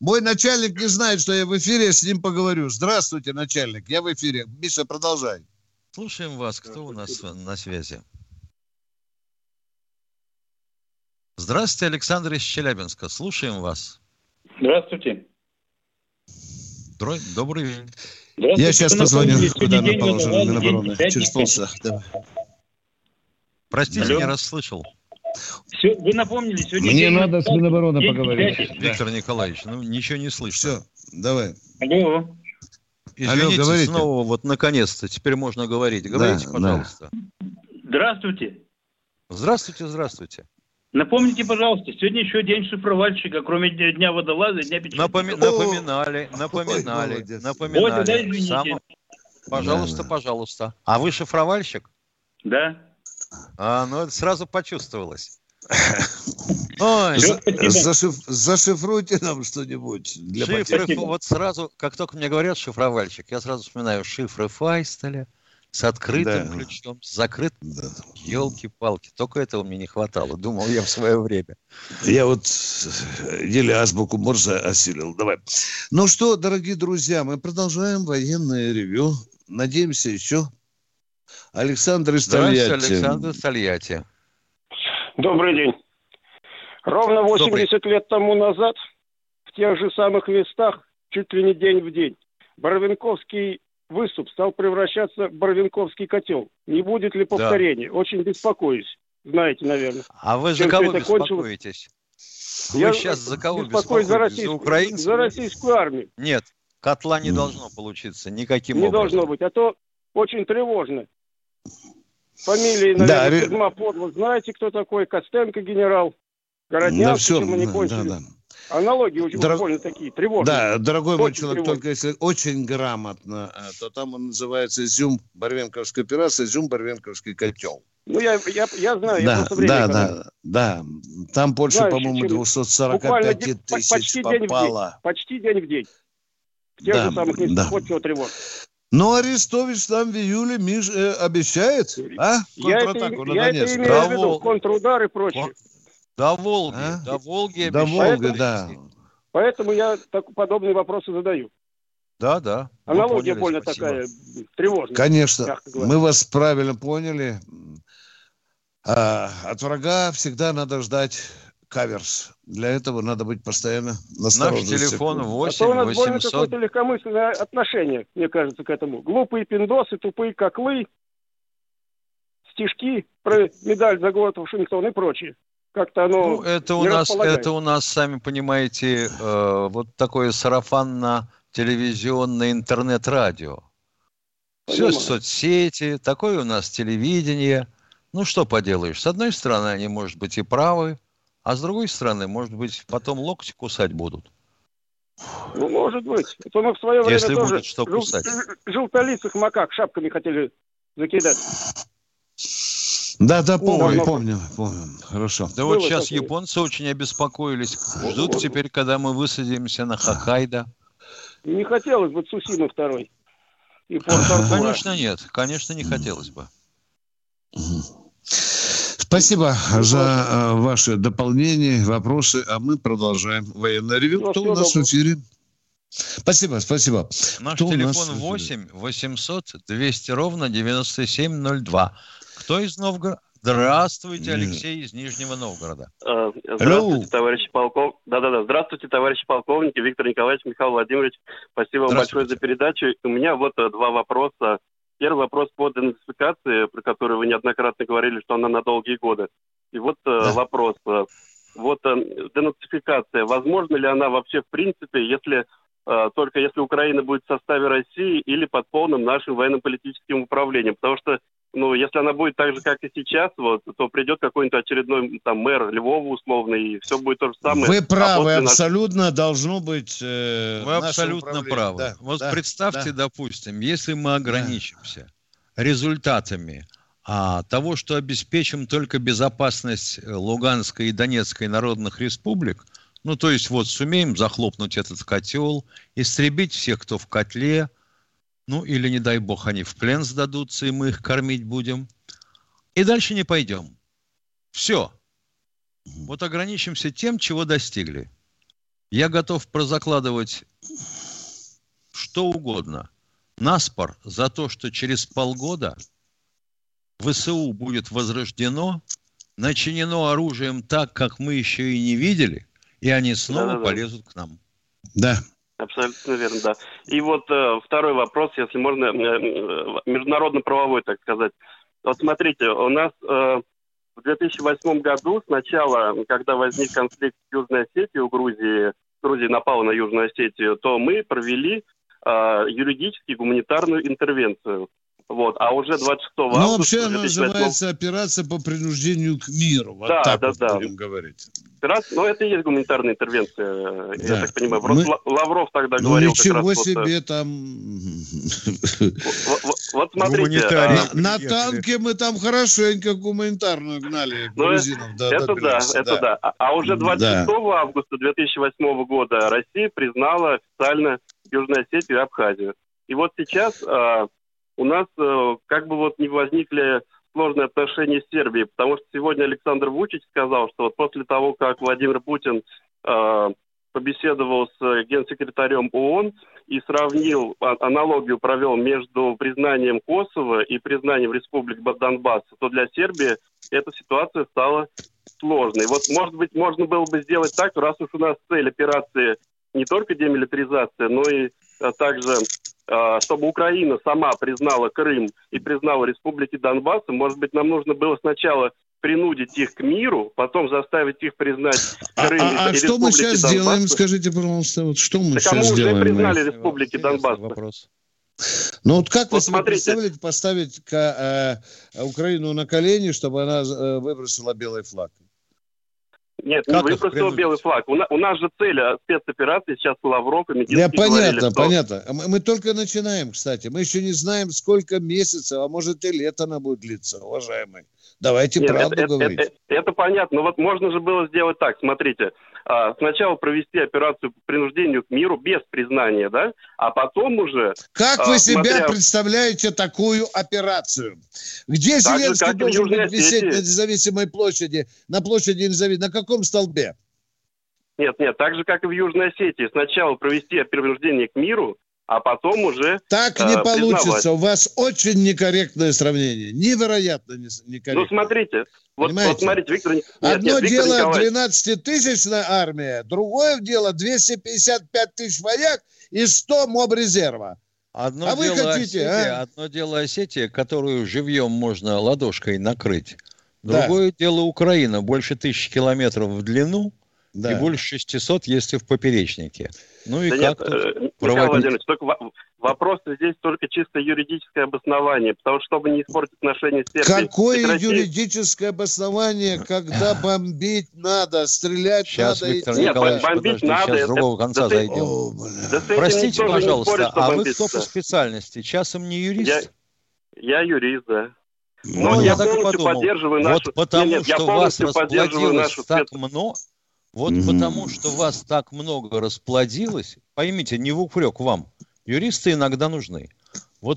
Мой начальник не знает, что я в эфире, с ним поговорю. Здравствуйте, начальник, я в эфире. Миша, продолжай. Слушаем вас. Кто у нас на связи? Здравствуйте, Александр из Челябинска. Слушаем вас. Здравствуйте. Добрый день. Здравствуйте. Я сейчас позвоню, куда мы положим Минобороны. Через полчаса. Да. Простите, алло. Не расслышал. Все, вы напомнили, сегодня... Мне надо с Минобороны поговорить. Виктор Николаевич, ничего не слышно. Все, давай. Алло. Извините, алло, снова вот наконец-то. Теперь можно говорить. Говорите, да, пожалуйста. Да. Здравствуйте. Здравствуйте. Напомните, пожалуйста, сегодня еще день шифровальщика, кроме дня водолаза и дня печати. Напоминали. Ой, Пожалуйста. А вы шифровальщик? Да. Ну, это сразу почувствовалось. Ой, зашифруйте нам что-нибудь для потери. Вот сразу, как только мне говорят шифровальщик, я сразу вспоминаю шифры Файстеля. С открытым ключом, с закрытым. Да. Ёлки-палки. Только этого мне не хватало. Думал я в свое время. Я вот еле азбуку Морзе осилил. Давай. Ну что, дорогие друзья, мы продолжаем военное ревю. Надеемся еще. Александр из Тольятти. Здравствуйте, Александр из Тольятти. Добрый день. Ровно 80 лет тому назад в тех же самых местах, чуть ли не день в день, Барвенковский выступ стал превращаться в Барвенковский котел. Не будет ли повторения? Да. Очень беспокоюсь. Знаете, наверное. А вы за кого беспокоитесь? Я сейчас за кого беспокоитесь? За украинцев? За российскую армию. Нет, котла не должно получиться никаким образом. Не должно быть, а то очень тревожно. Фамилии, наверное, Кузьма Подлов. Знаете, кто такой? Костенко генерал. Городняк, почему не кончили? Да. Аналогии очень больно такие, тревожные. Да, дорогой мой человек, только если очень грамотно, то там он называется изюм Барвенковской операции, изюм Барвенковский котел. Ну, я знаю, да, я просто время. Да. Там больше, по-моему, 245 тысяч попало. Почти день в день. В тех же самых местах, вот чего тревожно. Но Арестович там в июле, Миш, обещает, а? Контратаку на Донецк. Я это имею в виду, контрудар и прочее. До Волги. До Волги, да. Поэтому я подобные вопросы задаю. Да. Аналогия больно такая тревожная. Конечно, мы вас правильно поняли. От врага всегда надо ждать каверс. Для этого надо быть постоянно настороженным. Наш телефон 8 800. А то у нас больно какое-то легкомысленное отношение, мне кажется, к этому. Глупые пиндосы, тупые коклы, стишки про медаль за город Вашингтон и прочее. Как-то оно это у нас, сами понимаете, вот такое сарафанно-телевизионное интернет-радио. Все соцсети, такое у нас телевидение. Ну, что поделаешь? С одной стороны, они, может быть, и правы, а с другой стороны, может быть, потом локти кусать будут. Ну, может быть. Это мы в свое время если тоже желтолицых макак шапками хотели закидать. Да, помню. Хорошо. Да вот сейчас такое. Японцы очень обеспокоились. Ждут теперь, когда мы высадимся на Хоккайдо. Не хотелось бы Цусима второй. Конечно, нет. Конечно, не хотелось бы. Спасибо за ваши дополнения, вопросы. А мы продолжаем военное ревю. Ну, кто у нас в эфире? Спасибо. Наш кто телефон 8-800-200-97-02. Кто из Новгорода? Здравствуйте, Алексей из Нижнего Новгорода. Здравствуйте, товарищи полковники. Да-да-да, здравствуйте, товарищи полковники. Виктор Николаевич, Михаил Владимирович. Спасибо вам большое за передачу. У меня вот два вопроса. Первый вопрос по денацификации, про которую вы неоднократно говорили, что она на долгие годы. И вот вопрос. Вот денацификация. Возможно ли она вообще в принципе, если только если Украина будет в составе России или под полным нашим военно-политическим управлением? Потому что если она будет так же, как и сейчас, то придет какой-нибудь очередной там мэр Львова условно, и все будет то же самое. Вы правы, абсолютно должно быть. Вы абсолютно правы. Да, представьте, допустим, если мы ограничимся результатами того, что обеспечим только безопасность Луганской и Донецкой народных республик, то есть сумеем захлопнуть этот котел, истребить всех, кто в котле, или, не дай бог, они в плен сдадутся, и мы их кормить будем. И дальше не пойдем. Все. Вот ограничимся тем, чего достигли. Я готов прозакладывать что угодно. Наспор за то, что через полгода ВСУ будет возрождено, начинено оружием так, как мы еще и не видели, и они снова полезут к нам. Да. Абсолютно верно, да. И вот второй вопрос, если можно, международно-правовой, так сказать. Вот смотрите, у нас в 2008 году сначала, когда возник конфликт в Южной Осетии, у Грузии, Грузия напала на Южную Осетию, то мы провели юридически гуманитарную интервенцию. А уже 26 августа... вообще она называется операция по принуждению к миру. Будем говорить. Это и есть гуманитарная интервенция, я так понимаю. Лавров тогда говорил... Ничего себе там... Вот смотрите... На танке мы там хорошенько гуманитарную гнали грузинов. Это да. А уже 26 августа 2008 года Россия признала официально Южную Осетию и Абхазию. И вот сейчас... У нас не возникли сложные отношения с Сербией, потому что сегодня Александр Вучич сказал, что после того, как Владимир Путин побеседовал с генсекретарем ООН и сравнил, аналогию провел между признанием Косово и признанием республик Донбасса, то для Сербии эта ситуация стала сложной. Может быть, можно было бы сделать так, раз уж у нас цель операции не только демилитаризация, но и также... чтобы Украина сама признала Крым и признала республики Донбасса, может быть, нам нужно было сначала принудить их к миру, потом заставить их признать Крым и республики Донбасса. А что мы сейчас делаем, скажите, пожалуйста, что мы сейчас делаем? Мы уже признали республики Донбасса. Вопрос. Как вы представили поставить Украину на колени, чтобы она выбросила белый флаг? Нет, не выбросил белый флаг. У нас же цель спецоперации сейчас Лавров и Мединский. Понятно. Мы только начинаем, кстати. Мы еще не знаем, сколько месяцев, а может и лет она будет длиться, уважаемые. Давайте правду говорить. Это понятно. Можно же было сделать так. Смотрите, сначала провести операцию по принуждению к миру без признания, да? А потом уже... Как вы себя представляете такую операцию? Где Зеленский должен висеть на независимой площади? На площади независимой. На каком столбе? Нет. Так же, как и в Южной Осетии. Сначала провести принуждение к миру, а потом уже... Так не получится. У вас очень некорректное сравнение. Невероятно некорректное. Смотрите. Смотрите, Виктор Николаевич. Одно дело 12-тысячная армия, другое дело 255 тысяч вояк и 100 моб-резерва. Одно дело Осетия, которую живьем можно ладошкой накрыть. Другое дело Украина. Больше 1000 километров в длину. Да. И больше 600, если в поперечнике. Михаил Владимирович, вопрос здесь только чисто юридическое обоснование, потому что, чтобы не испортить отношения с Сербией... Какое юридическое обоснование, когда бомбить надо, стрелять надо... Виктор Николаевич, бомбить надо... Сейчас с другого конца зайдем. Простите, пожалуйста, вы кто по специальности? Часом не юрист? Я юрист, да. Я полностью поддерживаю нашу... Я полностью поддерживаю нашу... потому, что вас так много расплодилось, поймите, не в упрек вам, юристы иногда нужны.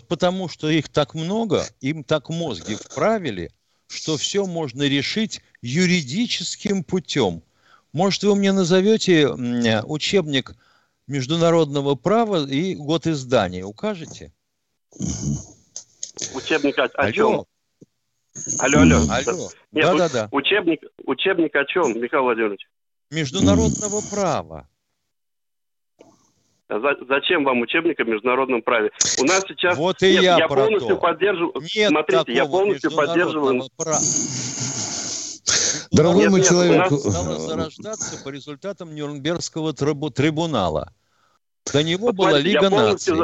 Потому, что их так много, им так мозги вправили, что все можно решить юридическим путем. Может, вы мне назовете учебник международного права и год издания? Укажете? Учебник о чем? Алло. Нет, да. Учебник о чем, Михаил Владимирович? Международного права. Зачем вам учебник о международном праве? У нас сейчас... Вот и нет, я про полностью то. Поддерживаю... Нет, смотрите, я полностью поддерживаю... Дорогой мой человек... У нас стало зарождаться по результатам Нюрнбергского трибунала. До него была Лига наций.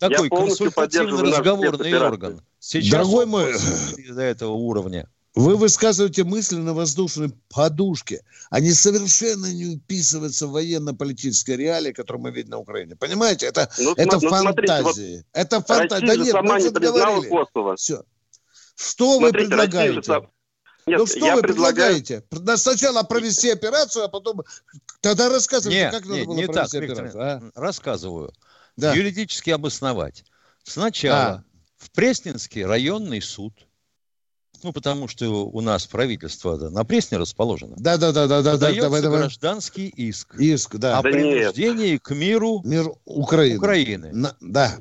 Такой консультативно-разговорный орган. Сейчас дорогой мой... до этого уровня. Вы высказываете мысли на воздушной подушке. Они совершенно не вписываются в военно-политические реалии, которые мы видим на Украине. Понимаете? Это фантазии. Вот это фантазии. Да нет, мы уже договорили. Все. Что смотрите, вы предлагаете? Нет, предлагаете? Сначала провести операцию, а потом... Тогда рассказывайте, как надо было провести операцию. Рассказываю. Да. Юридически обосновать. Сначала в Пресненский районный суд... потому что у нас правительство на Пресне расположено. Подается гражданский иск. О принуждении к мир Украины. Не так,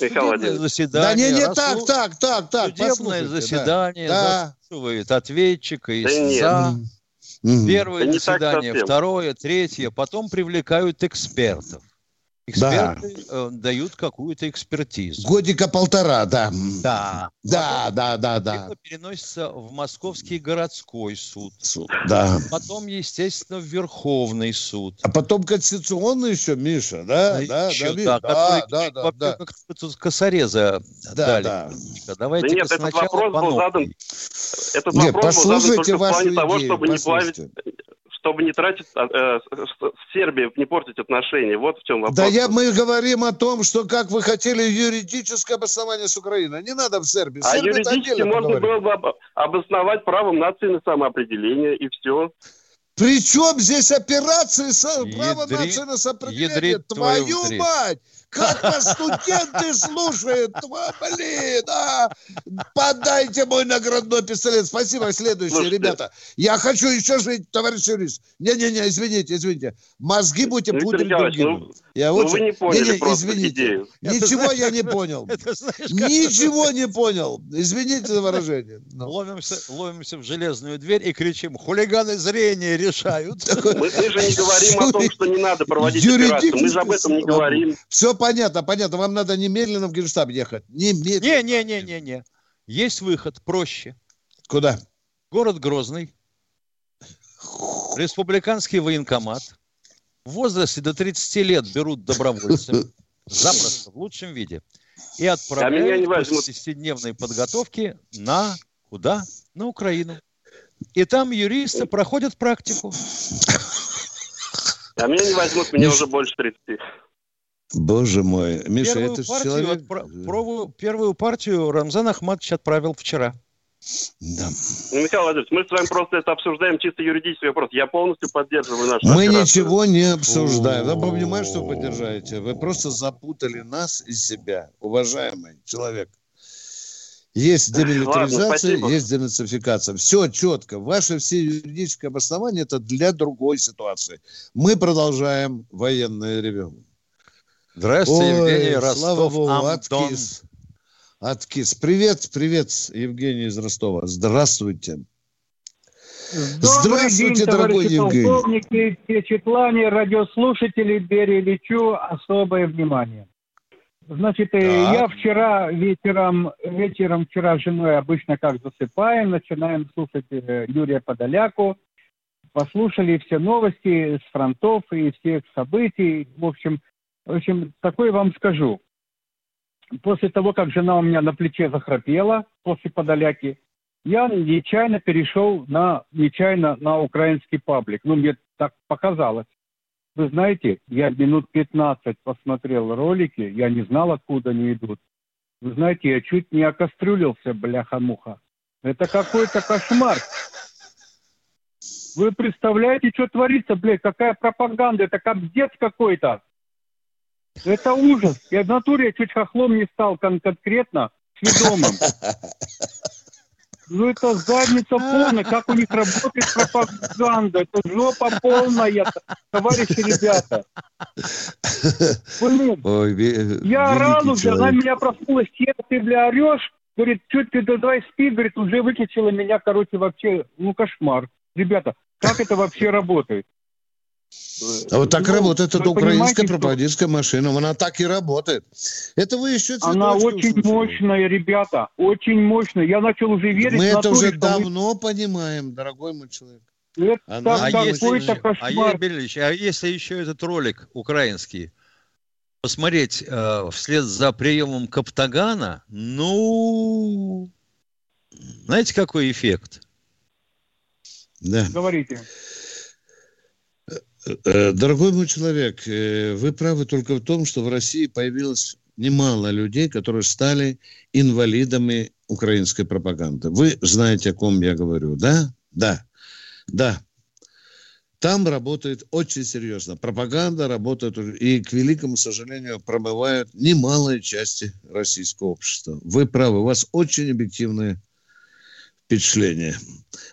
Михаил Владимирович. Судебное заседание заслушивает ответчика, истца. Первое заседание, второе, третье. Потом привлекают экспертов. Эксперты дают какую-то экспертизу. Годика-полтора, Потом переносится в Московский городской суд. Потом, естественно, в Верховный суд. А потом Конституционный еще, Миша, Тут косореза дали. Давайте этот вопрос был задан. Послушайте вашу идею. Чтобы не тратить, в Сербии не портить отношения. Вот в чем вопрос. Мы говорим о том, что как вы хотели юридическое обоснование с Украиной. Не надо в Сербии. А юридически можно было бы обосновать правом нации на самоопределение, и все. Причем здесь операции право нации на самоопределение? Твою мать! Как вас студенты слушают? Подайте мой наградной пистолет. Спасибо. Следующее, ребята. Я хочу еще жить, товарищ юрист. Не-не-не, извините. Мозги будете пудрить другим. Вы не поняли просто идею. Ничего я не понял. Ничего не понял. Извините за выражение. Ловимся в железную дверь и кричим: хулиганы зрения решают. Мы же не говорим о том, что не надо проводить операцию. Мы же об этом не говорим. Все понятно. Вам надо немедленно в Генштаб ехать. Не. Есть выход проще. Куда? Город Грозный. Республиканский военкомат. В возрасте до 30 лет берут добровольцев. Запросто, в лучшем виде. И отправляют после 10-дневной подготовки на... Куда? На Украину. И там юристы проходят практику. А меня не возьмут, мне уже больше 30. Боже мой, Миша, Первую партию Рамзан Ахматович отправил вчера. Да. Михаил Владимирович, мы с вами просто это обсуждаем чисто юридический вопрос. Я полностью поддерживаю нашу операцию. Мы ничего не обсуждаем. Вы понимаете, что поддержаете? Вы просто запутали нас и себя, уважаемый человек. Есть демилитаризация, есть денацификация. Все четко. Ваши все юридические обоснования — это для другой ситуации. Мы продолжаем военное ревю. Здравствуйте, Евгений Ростов. Слава Богу, Откис. Привет, Евгений из Ростова. Здравствуйте. Здравствуйте, дорогой Евгений. Полковники, Чеплане, радиослушатели, перелечу особое внимание. Значит, я вчера вечером с женой обычно как засыпаем, начинаем слушать Юрия Подоляку. Послушали все новости с фронтов и всех событий. В общем, такое вам скажу. После того, как жена у меня на плече захрапела после Подоляки, я нечаянно перешел на украинский паблик. Мне так показалось. Вы знаете, я минут 15 посмотрел ролики, я не знал, откуда они идут. Вы знаете, я чуть не окастрюлился, бляха-муха. Это какой-то кошмар. Вы представляете, что творится, блядь, какая пропаганда, это капздец какой-то. Это ужас. Я в натуре чуть хохлом не стал конкретно, с ведомым. Ну это задница полная, как у них работает пропаганда, это жопа полная, товарищи ребята. Блин, я орал уже, она меня проснулась, ты, бля, орешь, говорит, что ты давай спи, говорит, уже выкачала меня, короче, вообще, ну кошмар. Ребята, как это вообще работает? А вот так работает эта украинская пропагандистская машина. Она так и работает. Это вы еще цветочки. Она очень услышали. Мощная, ребята. Очень мощная. Я начал уже верить. Мы это уже давно понимаем, дорогой мой человек. А если еще этот ролик украинский посмотреть вслед за приемом Каптагана, ну... Знаете, какой эффект? Да. Говорите. Дорогой мой человек, вы правы только в том, что в России появилось немало людей, которые стали инвалидами украинской пропаганды. Вы знаете, о ком я говорю, да? Да. Да. Там работает очень серьезно. Пропаганда работает, и, к великому сожалению, промывают немалые части российского общества. Вы правы, у вас очень объективные впечатления.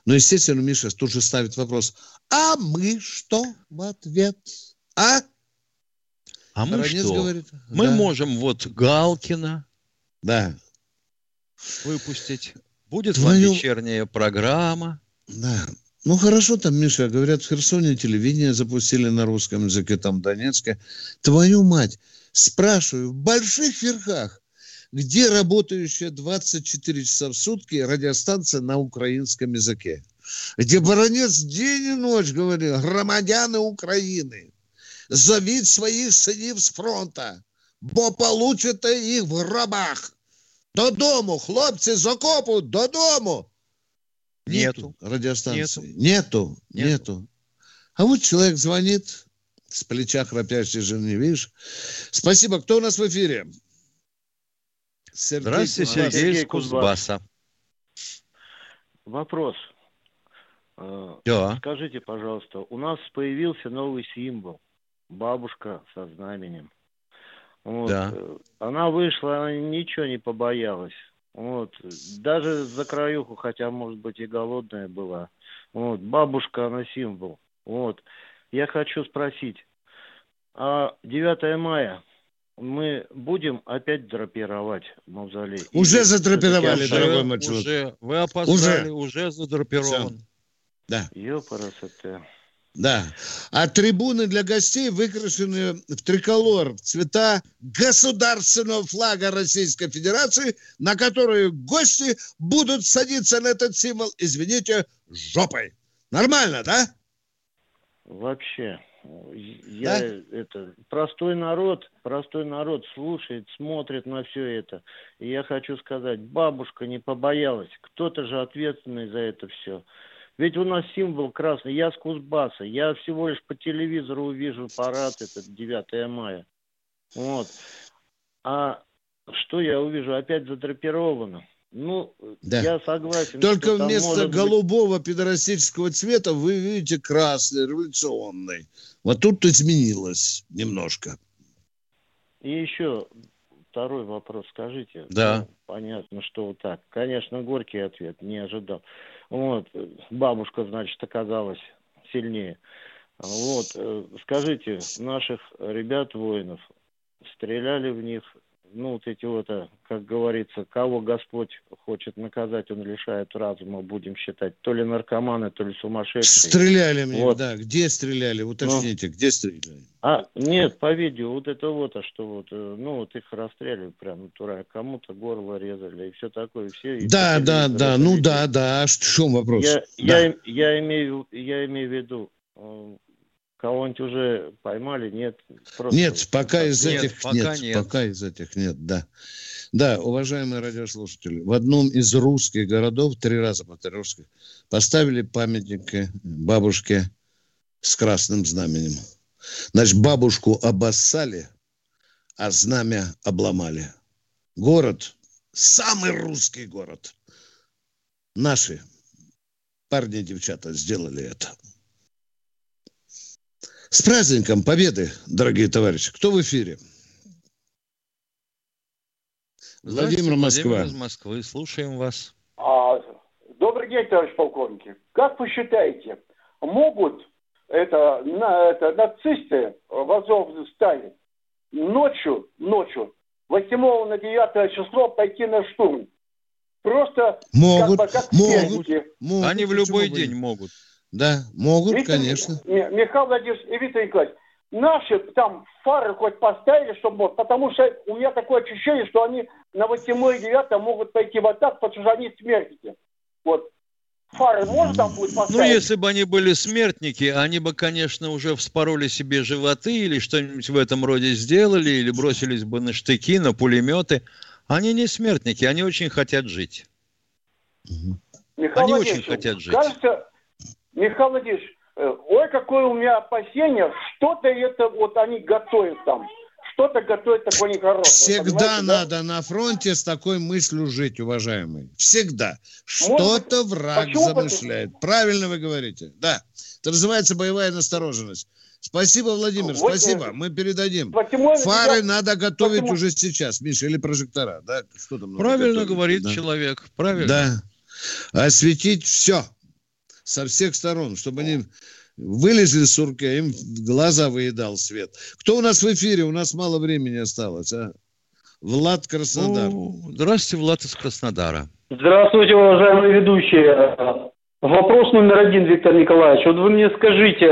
Но, естественно, Миша тут же ставит вопрос... А мы что в ответ? А мы Баранец что? Говорит, мы можем вот Галкина выпустить. Будет вам вечерняя программа. Да. Ну, хорошо там, Миша, говорят, в Херсоне телевидение запустили на русском языке, там, в Донецке. Твою мать, спрашиваю, в больших верхах, где работающая 24 часа в сутки радиостанция на украинском языке? Где Баранец день и ночь говорил: громадяне Украины, зовите своих сынів з фронта, бо получите їх в гробах. Додому, хлопці, з окопу, додому. Нету радиостанции. Нету. А вот человек звонит с плеча храпящей жены, видишь? Спасибо. Кто у нас в эфире? Здравствуйте, Сергей из Кузбасса. Вопрос. Да. Скажите, пожалуйста, у нас появился новый символ — бабушка со знаменем. Вот. Да. Она вышла, она ничего не побоялась. Вот. Даже за краюху, хотя, может быть, и голодная была. Вот. Бабушка, она символ. Вот. Я хочу спросить, а 9 мая мы будем опять драпировать мавзолей? Уже задрапировали, дорогой мальчик. Вы опоздали, уже задрапирован. Все. Да. Да. А трибуны для гостей выкрашены в триколор, в цвета государственного флага Российской Федерации, на которые гости будут садиться на этот символ, извините, жопой. Нормально, да? Вообще. Я, да? Это, простой народ слушает, смотрит на все это. И я хочу сказать, бабушка не побоялась. Кто-то же ответственный за это все. Ведь у нас символ красный. Я с Кузбасса. Я всего лишь по телевизору увижу парад этот 9 мая. Вот. А что я увижу? Опять задрапировано. Ну, да. Я согласен. Только вместо голубого пидорастического цвета вы видите красный, революционный. Вот тут изменилось немножко. И еще второй вопрос. Скажите. Да. Понятно, что вот так. Конечно, горький ответ. Не ожидал. Вот, бабушка, значит, оказалась сильнее. Вот, скажите, наших ребят-воинов стреляли в них, ну, вот эти вот, как говорится, кого Господь хочет наказать, он лишает разума, будем считать, то ли наркоманы, то ли сумасшедшие. Стреляли в них, вот. Да, где стреляли, уточните, где стреляли? А, нет, по видео, вот это вот, а что вот, ну, вот их расстреливали прям натурально, кому-то горло резали и все такое. Все, и да, да, резали. Да, ну да, в чем вопрос? Я имею в виду, кого-нибудь уже поймали, нет? Просто... Пока из этих нет. Да, уважаемые радиослушатели, в одном из русских городов, 3 раза повторю, русских, поставили памятник бабушке с красным знаменем. Значит, бабушку обоссали, а знамя обломали. Город, самый русский город. Наши парни и девчата сделали это. С праздником Победы, дорогие товарищи. Кто в эфире? Владимир Москва. Владимир из Москвы. Слушаем вас. Добрый день, товарищ полковники. Как вы считаете, могут нацисты в Азовстале ночью, 8 на 9 число пойти на штурм? Просто могут. Они в любой день могут. Да, могут, Виктор, конечно. Михаил Владимирович и Виктор Николаевич, наши там фары хоть поставили, чтобы, потому что у меня такое ощущение, что они на 8 и 9 могут пойти в атаку, потому что они смертники. Вот. Фары можно там будет поставить? Ну, если бы они были смертники, они бы, конечно, уже вспороли себе животы или что-нибудь в этом роде сделали, или бросились бы на штыки, на пулеметы. Они не смертники, они очень хотят жить. Михаил Владимирович, кажется, Михаил Владимирович, ой, какое у меня опасение, что-то это вот они готовят там. Что-то готовят такое нехорошее. Всегда надо на фронте с такой мыслью жить, уважаемый. Всегда. Что-то враг замышляет. Правильно вы говорите. Да. Это называется боевая настороженность. Спасибо, Владимир, спасибо. Мы передадим. Фары надо готовить уже сейчас, Миша, или прожектора. Да? Что там правильно готовить? Говорит да. Человек. Правильно. Да. Осветить все. Со всех сторон, чтобы они... Вылезли с сурка, им глаза выедал свет. Кто у нас в эфире? У нас мало времени осталось. А? Влад, Краснодар. Здравствуйте, Влад из Краснодара. Здравствуйте, уважаемые ведущие. Вопрос номер один, Виктор Николаевич. Вот вы мне скажите,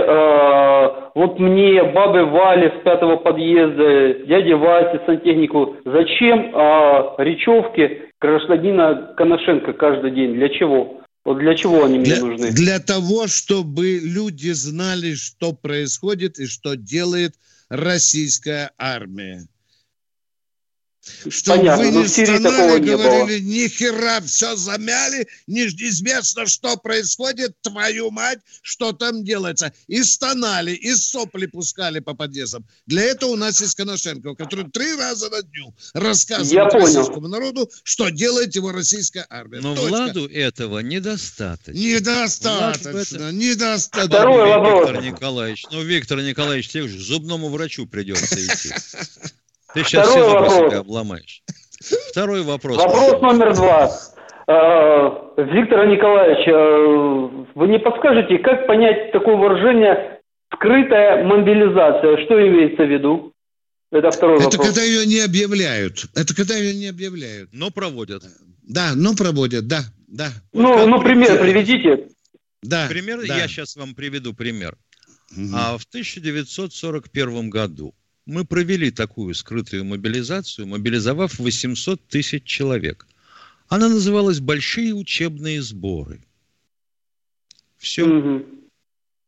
вот мне, бабе Вале с 5-го подъезда, дяде Васе, сантехнику, зачем речевки гражданина Конашенко каждый день? Для чего? Вот для чего они мне нужны? Для того, чтобы люди знали, что происходит и что делает российская армия. Чтобы понятно, вы не стонали, говорили, ни хера, все замяли, неизвестно, что происходит, твою мать, что там делается. И стонали, и сопли пускали по подъездам. Для этого у нас есть Конашенков, который 3 раза на дню рассказывает российскому народу, что делает его российская армия. Но точка. Владу этого недостаточно. Недостаточно. Второй вопрос. Виктор Николаевич, тебе уже к зубному врачу придется идти. Ты сейчас все зубы себя обломаешь. Второй вопрос. Вопрос номер 2. Виктор Николаевич, вы не подскажете, как понять такое выражение «скрытая мобилизация»? Что имеется в виду? Это второй вопрос. Это когда ее не объявляют. Но проводят. Да. Ну, пример приведите. Пример. Я сейчас вам приведу пример. Угу. В 1941 году мы провели такую скрытую мобилизацию, мобилизовав 800 тысяч человек. Она называлась «Большие учебные сборы». Все. Угу.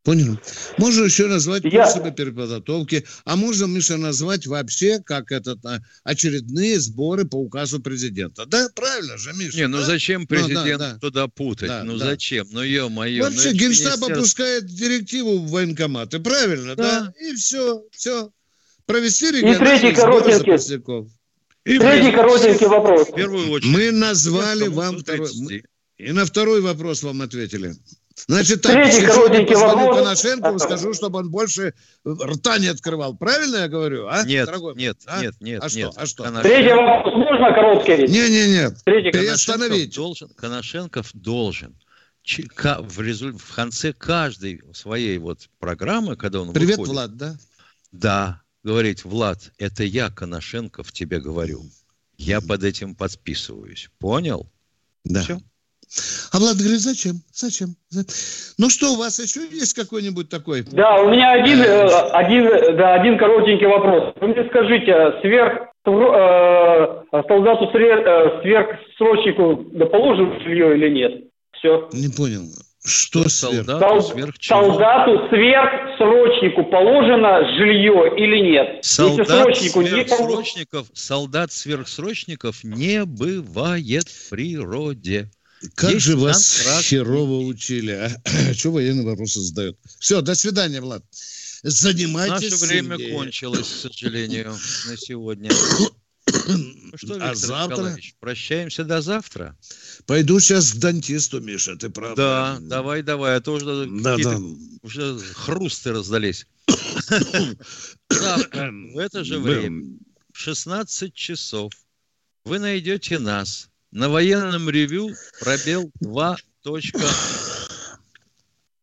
Понял. Можно еще назвать курсы переподготовки, а можно, Миша, назвать вообще как очередные сборы по указу президента. Да, правильно же, Миша? Зачем президент туда путать? Зачем? Ё-моё. Вообще Генштаб опускает директиву в военкоматы. Правильно, да? И все. Провести региональные сборы запасников. Третий коротенький вопрос. В первую очередь. Мы назвали вам второй. И на второй вопрос вам ответили. Значит так, если я позвоню Конашенкову, скажу, чтобы он больше рта не открывал. Правильно я говорю? Нет. А что? Третий вопрос можно короткий? Нет. Переостановить. Конашенков должен. В конце каждой своей программы, когда он выходит... Привет, Влад, да? Да, говорить, Влад, это я, Конашенков, тебе говорю. Я под этим подписываюсь. Понял? Да. Все. А Влад говорит, зачем? Что, у вас еще есть какой-нибудь такой? Да, у меня один коротенький вопрос. Вы мне скажите, солдату сверхсрочнику положено жилье или нет? Все. Не понял. Что солдату сверхсрочнику положено жилье или нет? Солдат сверхсрочников не бывает в природе. Как есть же вас херово учили, а? Чего военные вопросы задают? Все, до свидания, Влад. Занимайтесь. Наше время кончилось, к сожалению, на сегодня. Виктор Николаевич, прощаемся до завтра. Пойду сейчас к дантисту, Миша, ты прав. Да, давай, а то уже хрусты раздались. Завтра, в это же время, в 16 часов, вы найдете нас на военном ревю, пробел 2 точка.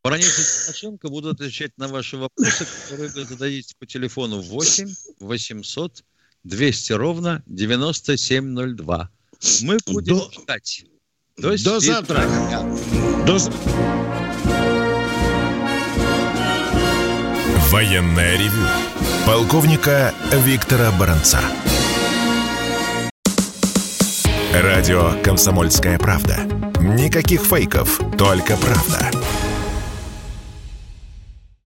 Баранец и Тимошенко будут отвечать на ваши вопросы, которые вы зададите по телефону 8-800-200-97-02. Мы будем ждать. До завтра. До Военное ревю полковника Виктора Баранца. Радио «Комсомольская правда». Никаких фейков, только правда.